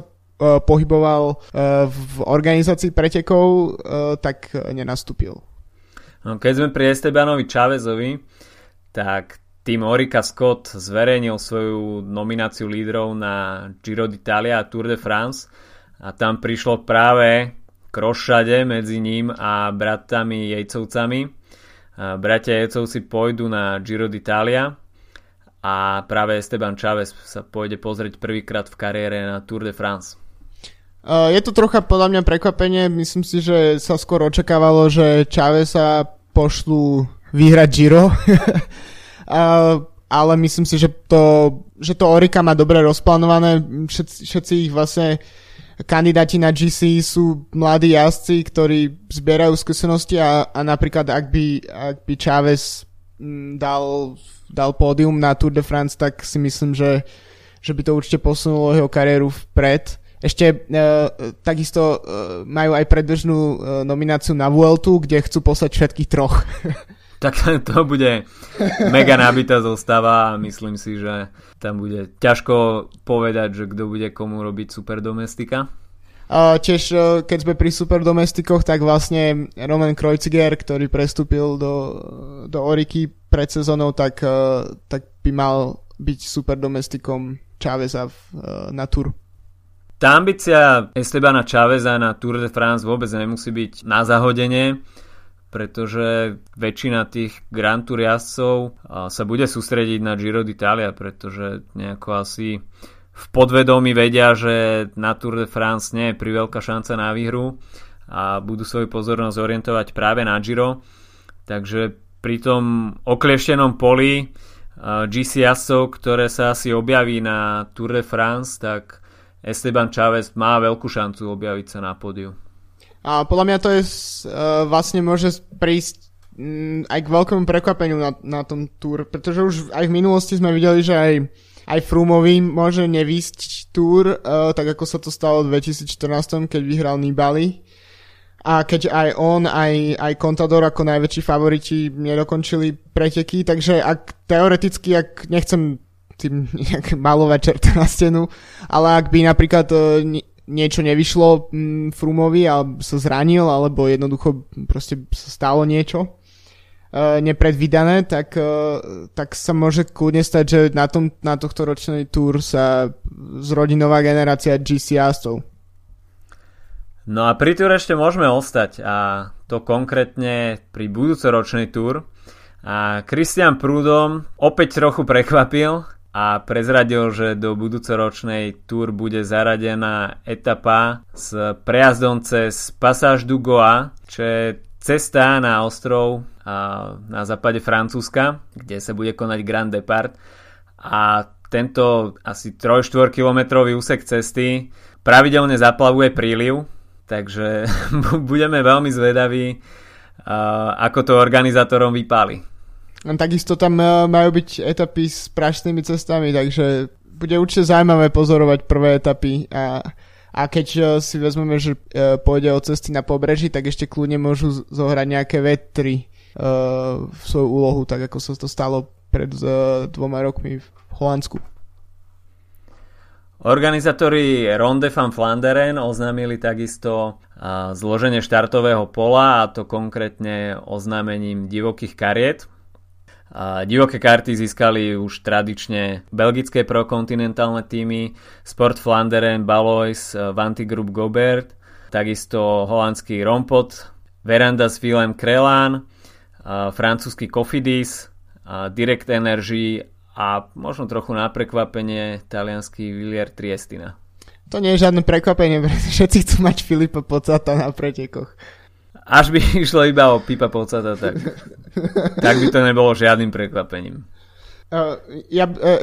pohyboval v organizácii pretekov, tak nenastúpil. No, keď sme pri Estebanovi Chavezovi, tak tým Orica Scott zverejnil svoju nomináciu lídrov na Giro d'Italia a Tour de France a tam prišlo práve k rozšade medzi ním a bratami Jejcovcami. Bratia Jejcovci pôjdu na Giro d'Italia a práve Esteban Chavez sa pôjde pozrieť prvýkrát v kariére na Tour de France. Je to trocha podľa mňa prekvapenie, myslím si, že sa skôr očakávalo, že Chavez sa pošlú vyhrať Giro. Ale myslím si, že to Orica má dobre rozplánované. Všetci ich vlastne kandidáti na GC sú mladí jazdci, ktorí zbierajú skúsenosti a napríklad ak by Chavez dal pódium na Tour de France, tak si myslím, že by to určite posunulo jeho kariéru vpred. Ešte takisto majú aj predbežnú nomináciu na Vueltu, kde chcú poslať všetkých troch. Tak to bude mega nabitá zostava a myslím si, že tam bude ťažko povedať, že kto bude komu robiť superdomestika. Tiež keď sme pri superdomestikoch, tak vlastne Roman Kreuziger, ktorý prestúpil do Oriky pred sezónou, tak by mal byť superdomestikom Chaveza na Tour. Tá ambícia Estebana Chaveza na Tour de France vôbec nemusí byť na zahodenie. pretože väčšina tých Grand Tour jazdcov sa bude sústrediť na Giro d'Italia, pretože nejako asi v podvedomí vedia, že na Tour de France nie je priveľká šanca na výhru a budú svoju pozornosť orientovať práve na Giro. Takže pri tom oklieštenom poli GC jazdcov, ktoré sa asi objaví na Tour de France, tak Esteban Chavez má veľkú šancu objaviť sa na pódiu. A podľa mňa to je vlastne môže prísť aj k veľkému prekvapeniu na tom Tour, pretože už aj v minulosti sme videli, že aj Froomeovi môže nevýsť Tour, tak ako sa to stalo v 2014, keď vyhral Nibali. A keď aj on, aj Contador ako najväčší favoriti nedokončili preteky, takže teoreticky, nechcem tým nejak malovať čertu na stenu, ale ak by napríklad niečo nevyšlo Froomeovi alebo sa zranil, alebo jednoducho proste sa stalo niečo nepredvídané, tak sa môže kľudne stať, že na tohto ročný Tour sa zrodí nová generácia GC-astov. No a pri Tour ešte môžeme ostať, a to konkrétne pri budúcoročnej Tour. A Christian Prudhomme opäť trochu prekvapil a prezradil, že do budúcoročnej Tour bude zaradená etapa s prejazdom cez Passage du Goa, čo je cesta na ostrov na západe Francúzska, kde sa bude konať Grand Depart. A tento asi 3-4 kilometrový úsek cesty pravidelne zaplavuje príliv, takže budeme veľmi zvedaví, ako to organizátorom vypáli. Takisto tam majú byť etapy s prašnými cestami, takže bude určite zaujímavé pozorovať prvé etapy a keď si vezmeme, že pôjde o cesty na pobreží, tak ešte kľudne môžu zohrať nejaké vetry v svoju úlohu, tak ako sa to stalo pred 2 rokmi v Holandsku. Organizátori Ronde van Vlaanderen oznámili takisto zloženie štartového pola, a to konkrétne oznámením divokých kariet. Divoké karty získali už tradične belgické prokontinentálne týmy Sport Vlaanderen, Balois, Vantigroup Gobert, takisto holandský Rompot, Verandas Willem Krelaan, francúzsky Cofidis, Direct Energy a možno trochu na prekvapenie talianský Villier Triestina. To nie je žiadne prekvapenie, pretože všetci chcú mať Filipa Pozzata na pretekoch. Až by išlo iba o Pipa Pozzata, tak by to nebolo žiadnym prekvapením.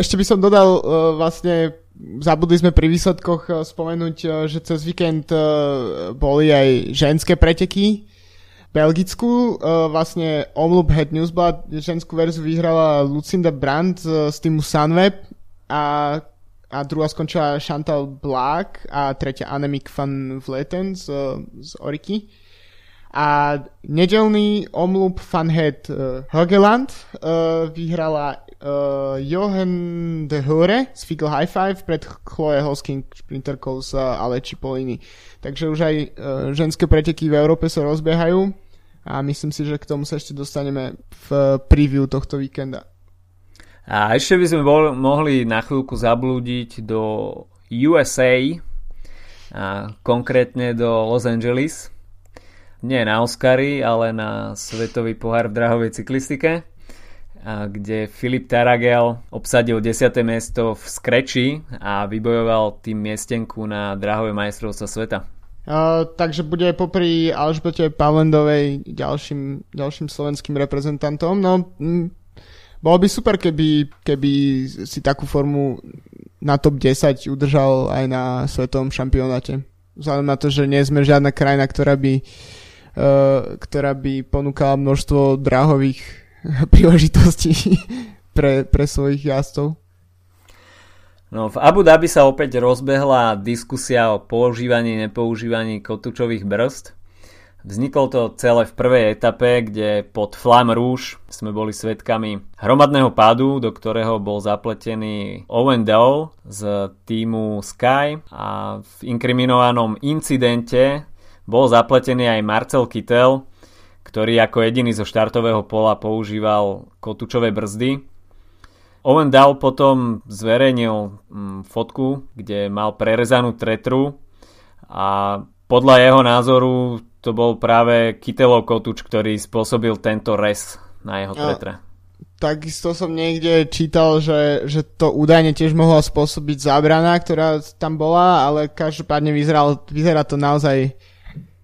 Ešte by som dodal, vlastne zabudli sme pri výsledkoch spomenúť, že cez víkend boli aj ženské preteky. Belgickú, vlastne Omloop Het Nieuwsblad, ženskú verziu vyhrala Lucinda Brandt z týmu Sunweb a druhá skončila Chantal Blaak a tretia Annemiek van Vleuten z Oriky. A nedelný Omloop Van Het Hogeland vyhrala Johan de Heure z Fiegel High Five pred Chloe Hosking šprinterkou z Aleči Poliny. Takže už aj ženské preteky v Európe sa rozbiehajú a myslím si, že k tomu sa ešte dostaneme v preview tohto víkenda. A ešte by sme mohli na chvíľku zablúdiť do USA, a konkrétne do Los Angeles. Nie na Oscary, ale na Svetový pohár v drahovej cyklistike, kde Filip Tarragel obsadil 10. miesto v Scratchi a vybojoval tým miestenku na drahové majstrovstvá sveta. Takže bude popri Alžbete Pavlendovej ďalším slovenským reprezentantom. No, bolo by super, keby si takú formu na top 10 udržal aj na svetovom šampionáte. Vzhľadom na to, že nie sme žiadna krajina, ktorá by ponúkala množstvo drahových príležitostí pre svojich jazdcov. No, v Abu Dhabi sa opäť rozbehla diskusia o používaní kotúčových brzd. Vzniklo to celé v prvej etape, kde pod Flamme Rouge sme boli svedkami hromadného pádu, do ktorého bol zapletený Owen Dowell z týmu Sky, a v inkriminovanom incidente bol zapletený aj Marcel Kittel, ktorý ako jediný zo štartového pola používal kotúčové brzdy. Owen Dowell potom zverejnil fotku, kde mal prerezanú tretru, a podľa jeho názoru to bol práve Kittelov kotúč, ktorý spôsobil tento rez na jeho tretre. Takisto som niekde čítal, že to údajne tiež mohla spôsobiť zábrana, ktorá tam bola, ale každopádne vyzerá to naozaj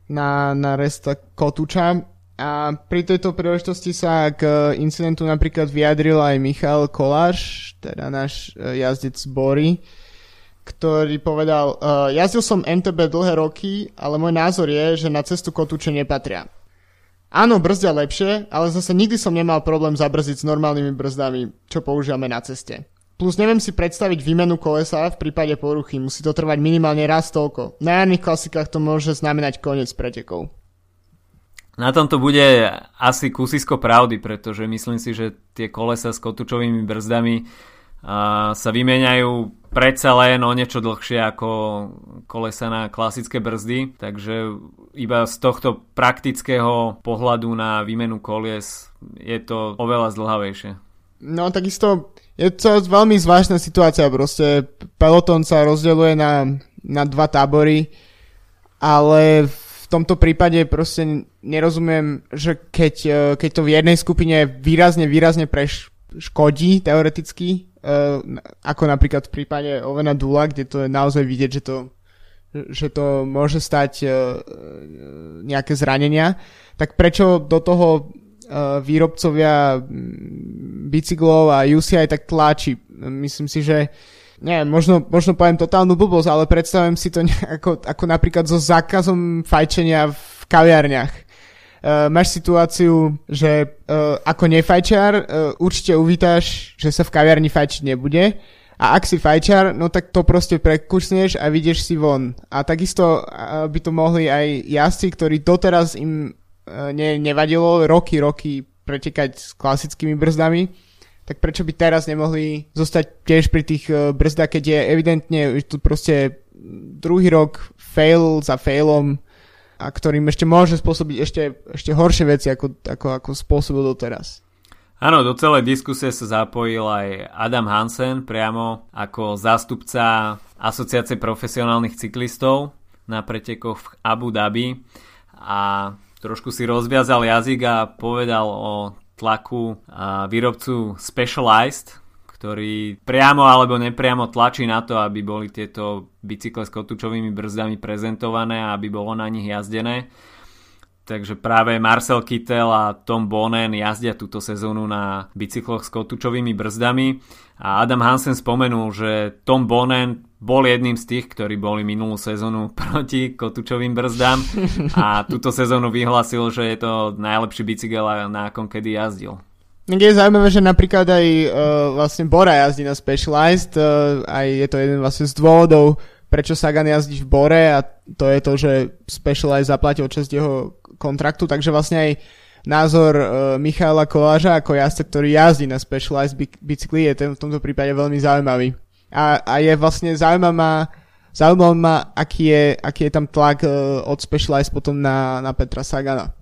na resta kotúča. A pri tejto príležitosti sa k incidentu napríklad vyjadril aj Michal Koláš, teda náš jazdec z Bory, ktorý povedal: jazdil som MTB dlhé roky, ale môj názor je, že na cestu kotúče nepatria. Áno, brzdia lepšie, ale zase nikdy som nemal problém zabrzdiť s normálnymi brzdami, čo používame na ceste. Plus neviem si predstaviť výmenu kolesa v prípade poruchy, musí to trvať minimálne raz toľko. Na jarných klasikách to môže znamenať koniec pretekov. Na tomto bude asi kusisko pravdy, pretože myslím si, že tie kolesa s kotúčovými brzdami sa vymieňajú predsa len o niečo dlhšie ako kolesa na klasické brzdy, takže iba z tohto praktického pohľadu na výmenu kolies je to oveľa zdlhavejšie. No takisto je to veľmi zvláštna situácia, proste peloton sa rozdeľuje na dva tábory, ale v tomto prípade proste nerozumiem, že keď to v jednej skupine výrazne škodí teoreticky, ako napríklad v prípade Ovena Dula, kde to je naozaj vidieť, že to môže stať nejaké zranenia, tak prečo do toho výrobcovia bicyklov a UCI tak tlačí? Myslím si, že neviem, možno poviem totálnu blbosť, ale predstavujem si to ako napríklad so zákazom fajčenia v kaviarniach. Máš situáciu, že ako nefajčiar určite uvítaš, že sa v kaviarni fajčiť nebude, a ak si fajčiar, no tak to proste prekusneš a vidieš si von. A takisto by to mohli aj jazdci, ktorí doteraz im nevadilo roky pretekať s klasickými brzdami, tak prečo by teraz nemohli zostať tiež pri tých brzdách, keď je evidentne tu proste druhý rok fail za failom, a ktorým ešte môže spôsobiť ešte horšie veci, ako spôsobil doteraz. Áno, do celej diskusie sa zapojil aj Adam Hansen, priamo ako zástupca Asociácie profesionálnych cyklistov na pretekoch v Abu Dhabi, a trošku si rozviazal jazyk a povedal o tlaku výrobcu Specialized, ktorý priamo alebo nepriamo tlačí na to, aby boli tieto bicykle s kotúčovými brzdami prezentované a aby bolo na nich jazdené. Takže práve Marcel Kittel a Tom Bonen jazdia túto sezónu na bicykloch s kotúčovými brzdami, a Adam Hansen spomenul, že Tom Bonen bol jedným z tých, ktorí boli minulú sezónu proti kotúčovým brzdám, a túto sezónu vyhlásil, že je to najlepší bicykel, na akom kedy jazdil. Je zaujímavé, že napríklad aj vlastne Bora jazdí na Specialized, aj je to jeden vlastne z dôvodov, prečo Sagan jazdí v Bore, a to je to, že Specialized zaplatil časť jeho kontraktu, takže vlastne aj názor Michala Koláža ako jazdca, ktorý jazdí na Specialized bicykli, je ten v tomto prípade veľmi zaujímavý. A je vlastne zaujímavá ma, aký je tam tlak od Specialized potom na Petra Sagana.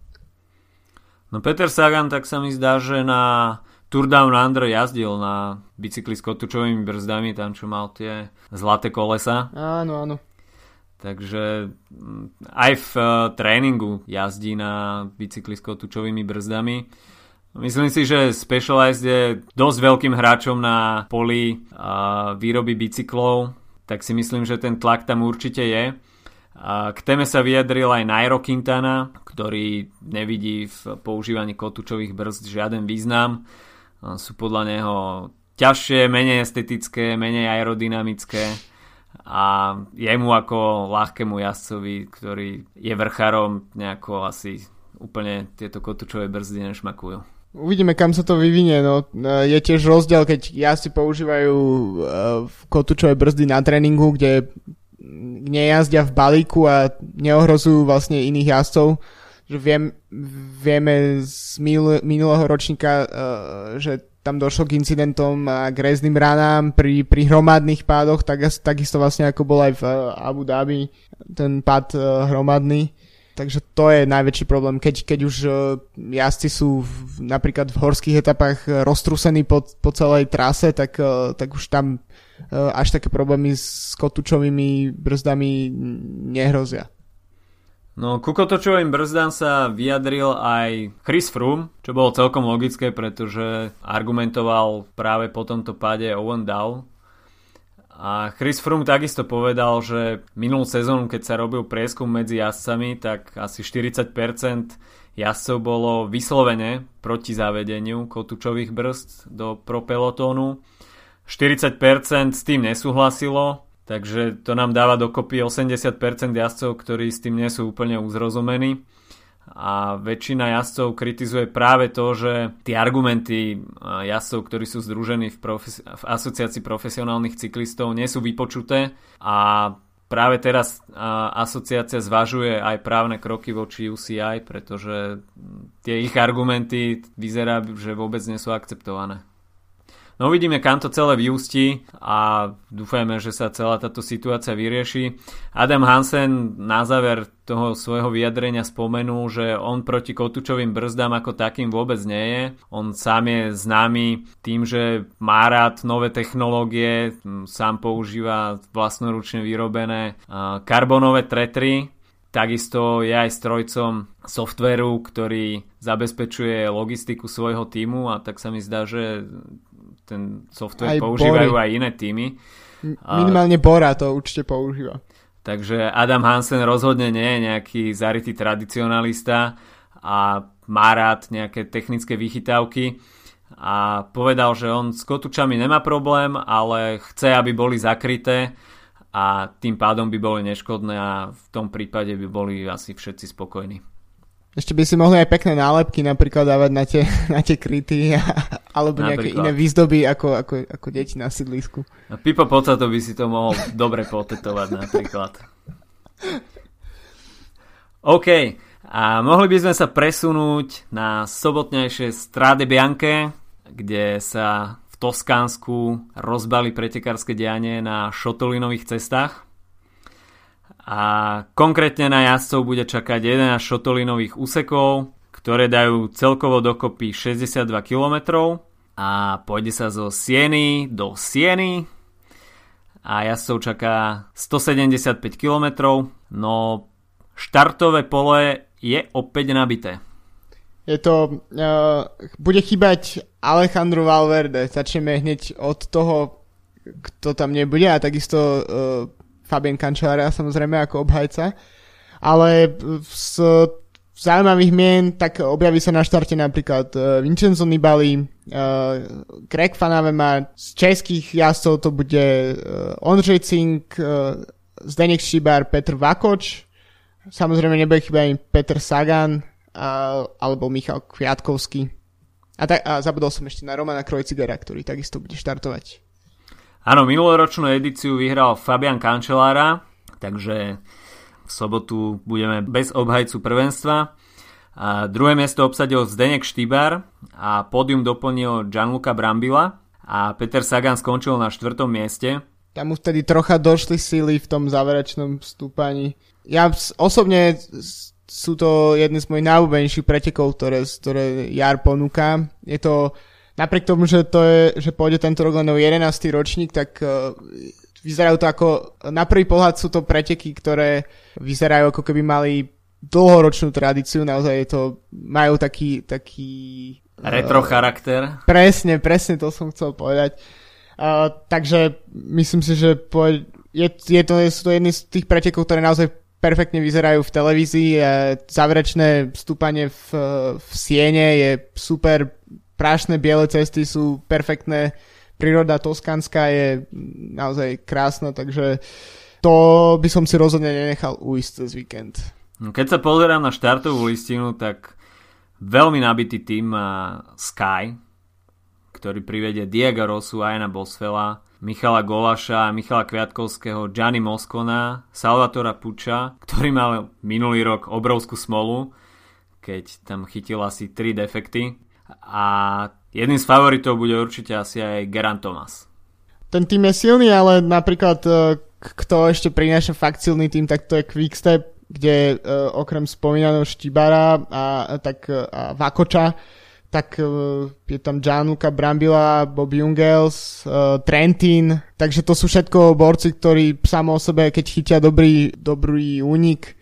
No Peter Sagan, tak sa mi zdá, že na Tour Down Under jazdil na bicykli s kotúčovými brzdami, tam čo mal tie zlaté kolesa. Áno. Takže aj v tréningu jazdí na bicykli s kotúčovými brzdami. Myslím si, že Specialized je dosť veľkým hráčom na poli výroby bicyklov, tak si myslím, že ten tlak tam určite je. K téme sa vyjadril aj Nairo Quintana, ktorý nevidí v používaní kotúčových brzd žiaden význam. Sú podľa neho ťažšie, menej estetické, menej aerodynamické, a jemu ako ľahkému jazdcovi, ktorý je vrcharom, nejako asi úplne tieto kotúčové brzdy nešmakujú. Uvidíme, kam sa to vyvinie. No, je tiež rozdiel, keď jazdci používajú kotúčové brzdy na tréningu, kde nejazdia v balíku a neohrozujú vlastne iných jazdcov. Vieme z minulého ročníka, že tam došlo k incidentom a k rezným ranám pri hromadných pádoch, takisto vlastne ako bol aj v Abu Dhabi ten pád hromadný. Takže to je najväčší problém, keď už jazdci sú napríklad v horských etapách roztrúsení po celej trase, tak už tam až také problémy s kotúčovými brzdami nehrozia. No ku kotočovým brzdám sa vyjadril aj Chris Froome, čo bolo celkom logické, pretože argumentoval práve po tomto páde Owen Dow. A Chris Froome takisto povedal, že minulú sezónu, keď sa robil prieskum medzi jazdcami, tak asi 40% jazdcov bolo vyslovene proti zavedeniu kotúčových brzd do propelotónu. 40% s tým nesúhlasilo, takže to nám dáva dokopy 80% jazdcov, ktorí s tým nie sú úplne uzrozumení. A väčšina jazdcov kritizuje práve to, že tie argumenty jazdcov, ktorí sú združení v asociácii profesionálnych cyklistov, nie sú vypočuté a práve teraz asociácia zvažuje aj právne kroky voči UCI, pretože tie ich argumenty vyzerá, že vôbec nie sú akceptované. No vidíme, kam to celé vyústi a dúfajme, že sa celá táto situácia vyrieši. Adam Hansen na záver toho svojho vyjadrenia spomenul, že on proti kotúčovým brzdám ako takým vôbec nie je. On sám je známy tým, že má rád nové technológie, sám používa vlastnoručne vyrobené karbonové tretry. Takisto je aj strojcom softvéru, ktorý zabezpečuje logistiku svojho tímu a tak sa mi zdá, že ten softvér používajú aj iné tímy. Minimálne Bora to určite používa. Takže Adam Hansen rozhodne nie je nejaký zarytý tradicionalista a má rád nejaké technické vychytávky a povedal, že on s kotúčami nemá problém, ale chce, aby boli zakryté a tým pádom by boli neškodné a v tom prípade by boli asi všetci spokojní. Ešte by si mohli aj pekné nálepky napríklad dávať na tie kryty alebo nejaké napríklad iné výzdoby ako deti na sídlisku. Pipo Potato by si to mohol dobre potetovať napríklad. OK, a mohli by sme sa presunúť na sobotnejšie Strade Bianche, kde sa v Toskánsku rozbali pretekárske dianie na šotolinových cestách. A konkrétne na jazdcov bude čakať 11 šotolinových úsekov, ktoré dajú celkovo dokopy 62 km a pôjde sa zo Sieny do Sieny a jazdcov čaká 175 km, no štartové pole je opäť nabité. Bude chýbať Alejandro Valverde, začneme hneď od toho, kto tam nebude a takisto Fabien Cancellara samozrejme ako obhajca, ale z zaujímavých mien tak objaví sa na štarte napríklad Vincenzo Nibali, Greg van Avermaet, z českých jazdcov to bude Ondřej Cink, Zdenek Štýbar, Petr Vakoč, samozrejme nebude chyba ani Peter Sagan alebo Michal Kviatkovský a zabudol som ešte na Romana Kreuzigera, ktorý takisto bude štartovať. Áno, minuloročnú edíciu vyhral Fabian Cancellara, takže v sobotu budeme bez obhajcu prvenstva. A druhé miesto obsadil Zdenek Štýbar a pódium doplnil Gianluca Brambilla a Peter Sagan skončil na 4. mieste. Tam už vtedy trocha došli síly v tom záverečnom stúpaní. Ja osobne sú to jedny z mojich najobľúbenejších pretekov, ktoré jar ponúka. Je to napriek tomu, že pôjde tento rok len 11. ročník, tak vyzerajú to ako, na prvý pohľad sú to preteky, ktoré vyzerajú ako keby mali dlhoročnú tradíciu, naozaj je to, majú taký retro charakter. Presne to som chcel povedať. Takže myslím si, že sú to jedny z tých pretekov, ktoré naozaj perfektne vyzerajú v televízii. Záverečné vstúpanie v Siene je super, prášne biele cesty sú perfektné, príroda toskánska je naozaj krásna, takže to by som si rozhodne nenechal uísť cez víkend. Keď sa pozerám na štartovú listinu, tak veľmi nabitý tým má Sky, ktorý privedie Diego Rossu, Ayana Bosfela, Michala Golaša, Michala Kviatkovského, Gianni Moscona, Salvatora Puča, ktorý mal minulý rok obrovskú smolu, keď tam chytil asi 3 defekty. A jedným z favoritov bude určite asi aj Geraint Thomas. Ten tým je silný, ale napríklad kto ešte prináša fakt silný tým, tak to je Quickstep, kde okrem spomínaného Štýbara a Vakoča, tak je tam Gianluca Brambilla, Bob Jungels, Trentin, takže to sú všetko borci, ktorí samo o sebe, keď chytia dobrý únik,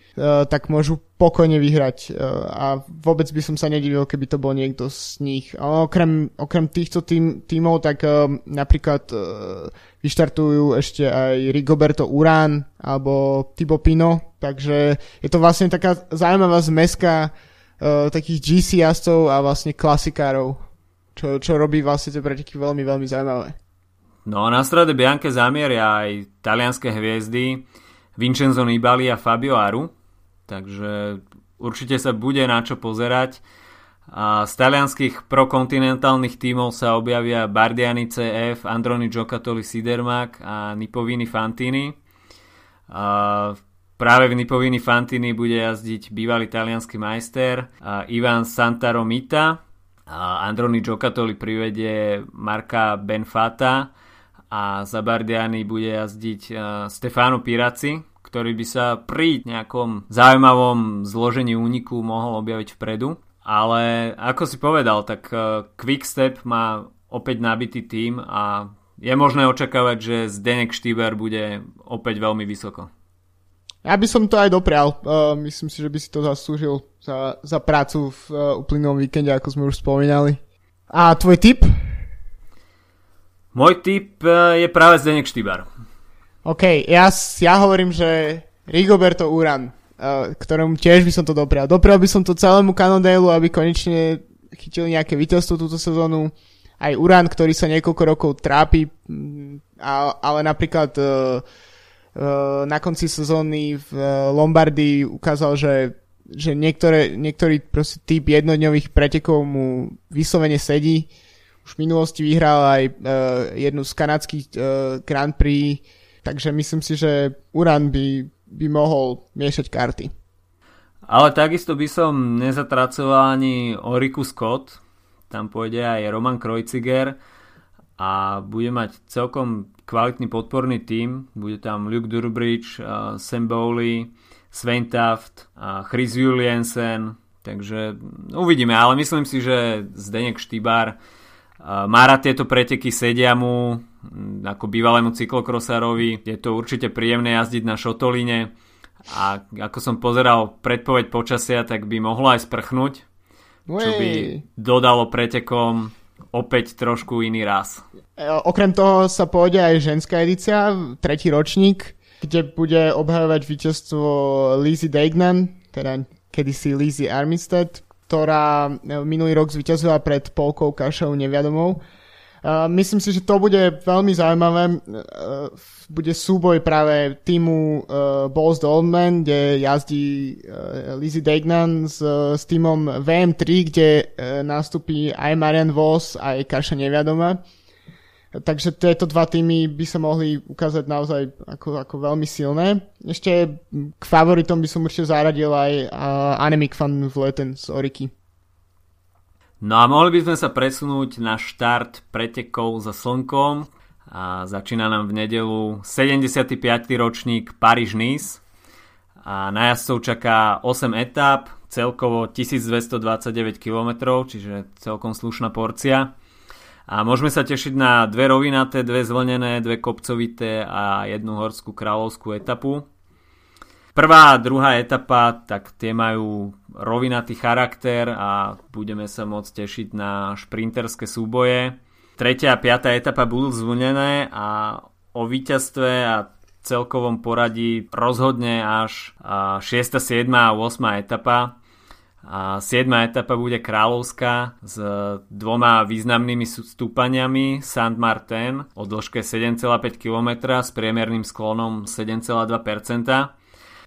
tak môžu pokojne vyhrať a vôbec by som sa nedivil, keby to bol niekto z nich. Okrem týchto tímov, tak napríklad vyštartujú ešte aj Rigoberto Urán alebo Thibaut Pinot, takže je to vlastne taká zaujímavá zmeska takých GC jazdcov a vlastne klasikárov, čo robí vlastne tie preteky veľmi, veľmi zaujímavé. No a na Strade Bianche zamieria aj talianske hviezdy Vincenzo Nibali a Fabio Aru, takže určite sa bude na čo pozerať. A z talianských prokontinentálnych tímov sa objavia Bardiani CF, Androni Giocattoli, Sidermak a Nipovini Fantini. A práve v Nipovini Fantini bude jazdiť bývalý taliansky majster Ivan Santaromita. A Androni Giocattoli privedie Marka Benfata a za Bardiani bude jazdiť Stefano Pirazzi, ktorý by sa pri nejakom zaujímavom zložení úniku mohol objaviť vpredu. Ale ako si povedal, tak Quickstep má opäť nabitý tím a je možné očakávať, že Zdenek Štýbar bude opäť veľmi vysoko. Ja by som to aj doprial. Myslím si, že by si to zaslúžil za prácu v uplynulom víkende, ako sme už spomínali. A tvoj tip? Môj tip je práve Zdenek Štýbar. OK, ja hovorím, že Rigoberto Urán, ktorému tiež by som to doprial. Doprial by som to celému Cannondale, aby konečne chytil nejaké víťazstvo túto sezónu. Aj Urán, ktorý sa niekoľko rokov trápi, ale napríklad na konci sezóny v Lombardii ukázal, že niektorý proste typ jednodňových pretekov mu vyslovene sedí. Už v minulosti vyhral aj jednu z kanadských Grand Prix. Takže myslím si, že Urán by mohol miešať karty. Ale takisto by som nezatracoval ani Oriku Scott. Tam pôjde aj Roman Kreuziger a bude mať celkom kvalitný podporný tím. Bude tam Luke Durbridge, Sam Bowley, Sven Taft, Chris Juliensen. Takže uvidíme, ale myslím si, že Zdenek Štýbar Mára tieto preteky sedia mu, ako bývalému cyklokrosárovi. Je to určite príjemné jazdiť na šotolíne a ako som pozeral predpoveď počasia, tak by mohlo aj sprchnúť, čo by dodalo pretekom opäť trošku iný ráz. Okrem toho sa pôjde aj ženská edícia, tretí ročník, kde bude obhajovať víťazstvo Lizzie Deignan, teda kedysi Lizzie Armistead, ktorá minulý rok zvíťazila pred Polkou Kašou Neviadomou. Myslím si, že to bude veľmi zaujímavé. Bude súboj práve týmu Bols Dolman, kde jazdí Lizzie Deignan s týmom VM3, kde nastúpi aj Marianne Vos, aj Kaša Neviadoma. Takže tieto dva týmy by sa mohli ukázať naozaj ako veľmi silné. Ešte k favoritom by som určite zaradil aj Annemiek van Vleuten z Oriky. No a mohli by sme sa presunúť na štart pretekov za slnkom. A začína nám v nedeľu 75. ročník Paríž-Nice. A na jazdcov čaká 8 etáp, celkovo 1229 km, čiže celkom slušná porcia. A môžeme sa tešiť na dve rovinaté, dve zvlnené, dve kopcovité a jednu horskú kráľovskú etapu. Prvá a druhá etapa, tak tie majú rovinatý charakter a budeme sa môcť tešiť na šprinterské súboje. Tretia a piatá etapa budú zvlnené a o víťazstve a celkovom poradí rozhodne až 6., 7. a 8. etapa. A 7. etapa bude kráľovská s dvoma významnými stúpaniami, Saint-Martin o dĺžke 7,5 km s priemerným sklonom 7,2%.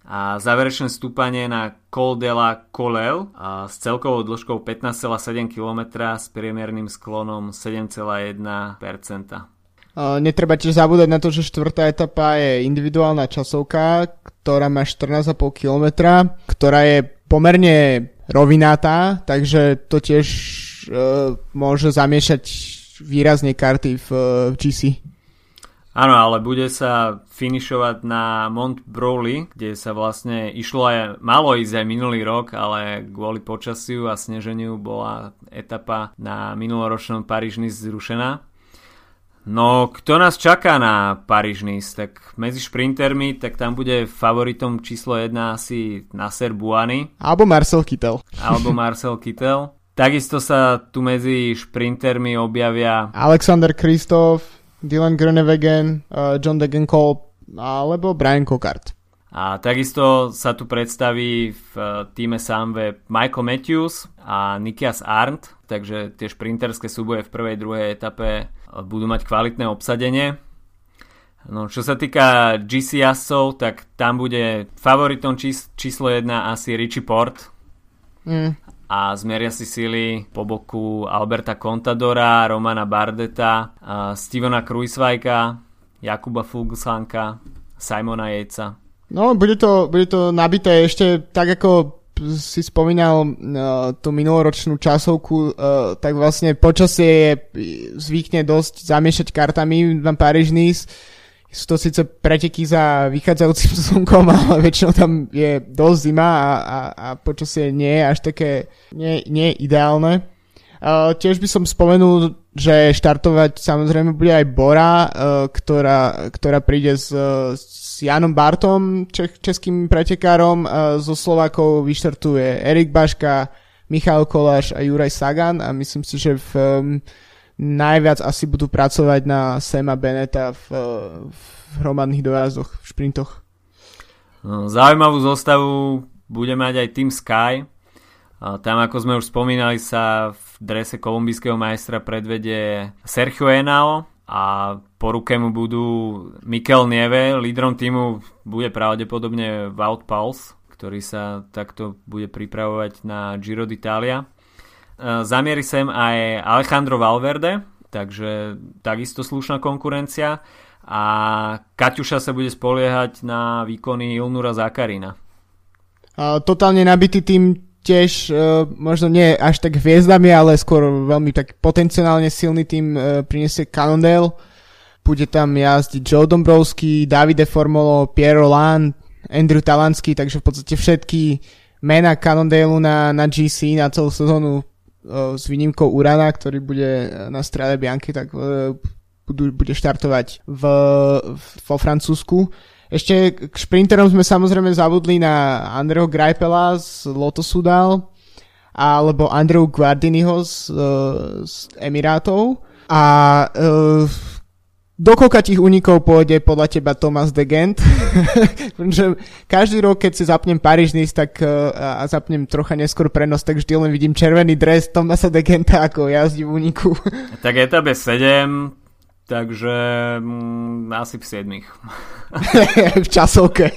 A záverečné stúpanie na Col de la Colelle s celkovou dĺžkou 15,7 km s priemerným sklonom 7,1%. Netreba tiež zabúdať na to, že 4. etapa je individuálna časovka, ktorá má 14,5 km, ktorá je pomerne rovinatá, takže to tiež môže zamiešať výrazne karty v GC. Áno, ale bude sa finišovať na Mont Broli, kde sa vlastne malo ísť aj minulý rok, ale kvôli počasiu a sneženiu bola etapa na minuloročnom Paríž-Nice zrušená. No, kto nás čaká na Paríž-Nice? Tak medzi šprintermi, tak tam bude favoritom číslo 1 asi Nasser Bouhanni. Alebo Marcel Kittel. Takisto sa tu medzi šprintermi objavia Alexander Kristoff, Dylan Groenewegen, John Degenkolb alebo Brian Cockart. A takisto sa tu predstaví v týme Sunweb Michael Matthews a Nikias Arndt, takže tie šprinterské súboje v prvej, druhej etape budú mať kvalitné obsadenie. No, čo sa týka GC jazdcov, tak tam bude favoritom číslo 1 asi Richie Porte. A zmeria si síly po boku Alberta Contadora, Romana Bardeta, Stevena Kruiswijka, Jakuba Fuglsanka, Simona Yatesa. No, bude to nabité ešte, tak ako si spomínal tú minuloročnú časovku, tak vlastne počasie zvykne dosť zamiešať kartami na Paríž-Nice. Sú to síce preteky za vychádzajúcim slnkom, ale väčšinou tam je dosť zima a počasie nie je až také nie ideálne. Tiež by som spomenul, že štartovať samozrejme bude aj Bora, ktorá príde s Janom Bartom, českým pretekárom. So Slovákov vyštartuje Erik Baška, Michal Koláš a Juraj Sagan a myslím si, že najviac asi budú pracovať na Sema Beneta v hromadných dojazdoch, v šprintoch. No, zaujímavú zostavu bude mať aj Team Sky. Tam, ako sme už spomínali, sa v drese kolumbijského majstra predvedie Sergio Enao a po ruke mu budú Mikel Nieve, lídrom týmu bude pravdepodobne Wout Poels, ktorý sa takto bude pripravovať na Giro d'Italia. Zamierí sem aj Alejandro Valverde, takže takisto slušná konkurencia a Kaťuša sa bude spoliehať na výkony Ilnura Zakarina. Totálne nabitý tým, tiež možno nie až tak hviezdami, ale skôr veľmi tak potenciálne silný tým priniesie Cannondale. Bude tam jazdiť Joe Dombrovský, Davide Formolo, Pierre Roland, Andrew Talanský, takže v podstate všetky mena Cannondale na GC na celú sezónu s výnimkou Urana, ktorý bude na Strade Bianche, tak bude štartovať vo Francúzsku. Ešte k šprinterom sme samozrejme zabudli na Andreho Greipela z Lotto Sudal alebo Andreju Guardiniho z Emirátov. A do koľka tých unikov pôjde podľa teba Thomas de Gent? Každý rok, keď si zapnem Paríž-Nice a zapnem trocha neskôr prenos, tak vždy len vidím červený dres Thomasa de Genta, ako jazdí v uniku. Tak je to bez 7... takže asi v 7. V časovke.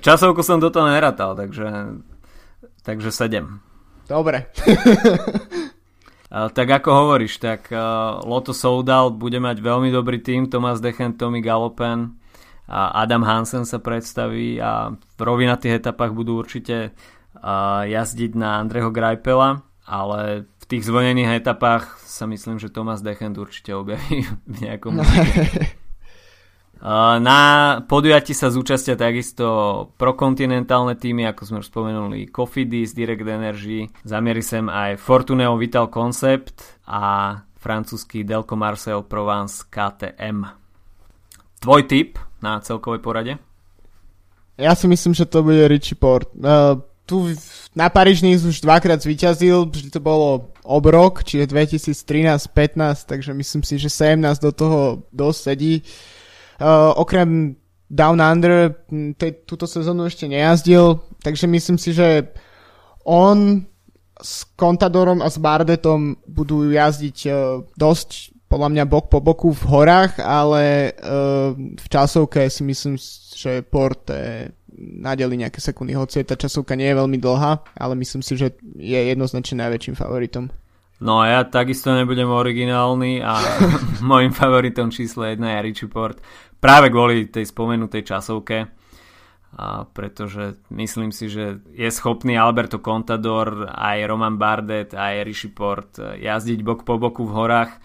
Časovku som do toho neratal, takže 7. Dobre. Tak ako hovoríš, tak Lotto Soudal bude mať veľmi dobrý tým, Thomas de Gent, Tommy Galopen a Adam Hansen sa predstaví a v rovinatých etapách budú určite jazdiť na Andreho Greipela, ale v tých zvonených etapách sa myslím, že Thomas de Gent určite objaví v nejakom Na podujatí sa zúčastia takisto prokontinentálne týmy, ako sme už spomenuli, Cofidis, Direct Energy, zamierí sem aj Fortuneo Vital Concept a francúzsky Delco Marcel Provence KTM. Tvoj tip na celkovej porade? Ja si myslím, že to bude Richie Porte. Tu na Paríž-Nice už dvakrát zvíťazil, vždy to bolo obrok, čiže 2013-15, takže myslím si, že 17 do toho dosť sedí. Okrem Down Under túto sezónu ešte nejazdil, takže myslím si, že on s Contadorom a s Bardetom budú jazdiť dosť, podľa mňa, bok po boku v horách, ale v časovke si myslím, že Porte nadeli nejaké sekundy, hoci tá časovka nie je veľmi dlhá, ale myslím si, že je jednoznačne najväčším favoritom. No a ja takisto nebudem originálny a môjim favoritom číslo 1 je Richie Porte, práve kvôli tej spomenutej časovke, a pretože myslím si, že je schopný Alberto Contador, aj Roman Bardet, aj Richie Porte jazdiť bok po boku v horách,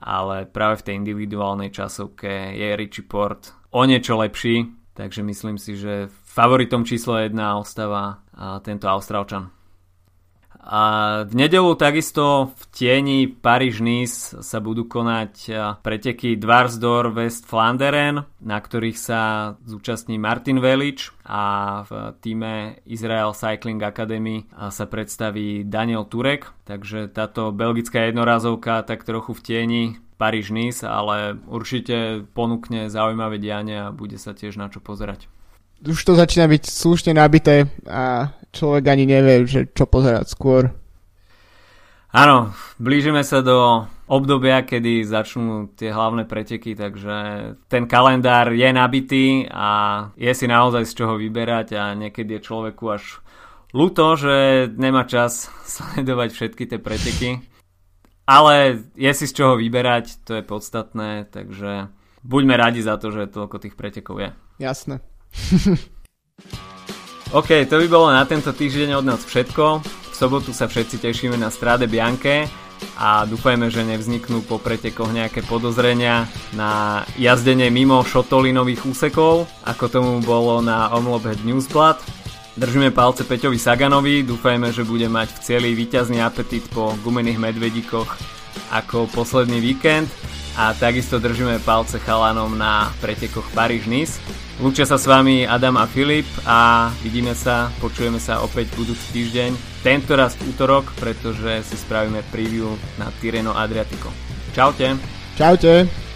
ale práve v tej individuálnej časovke je Richie Porte o niečo lepší. Takže myslím si, že favoritom číslo 1 ostáva tento Austrálčan. A v nedeľu takisto v tieni Paríž-Nice sa budú konať preteky Dwarsdorf-West-Flanderen, na ktorých sa zúčastní Martin Velič a v týme Israel Cycling Academy sa predstaví Daniel Turek. Takže táto belgická jednorazovka tak trochu v tieni Paríž-Nice, ale určite ponúkne zaujímavé dianie a bude sa tiež na čo pozerať. Už to začína byť slušne nabité a človek ani nevie, že čo pozerať skôr. Áno, blížime sa do obdobia, kedy začnú tie hlavné preteky, takže ten kalendár je nabitý a je si naozaj z čoho vyberať a niekedy je človeku až ľúto, že nemá čas sledovať všetky tie preteky. Ale je si z čoho vyberať, to je podstatné, takže buďme radi za to, že toľko tých pretekov je. Jasné. OK, to by bolo na tento týždeň od nás všetko. V sobotu sa všetci tešíme na Strade Bianche a dúfajme, že nevzniknú po pretekoch nejaké podozrenia na jazdenie mimo šotolinových úsekov, ako tomu bolo na Omlophead Newsblad. Držíme palce Peťovi Saganovi, dúfajme, že bude mať v cieli víťazný apetít po gumených medvedíkoch ako posledný víkend. A takisto držíme palce chalanom na pretekoch Paríž-Nice. Lúčia sa s vami Adam a Filip a vidíme sa, počujeme sa opäť budúci týždeň, tentoraz v útorok, pretože si spravíme preview na Tirreno Adriatico. Čaute. Čaute.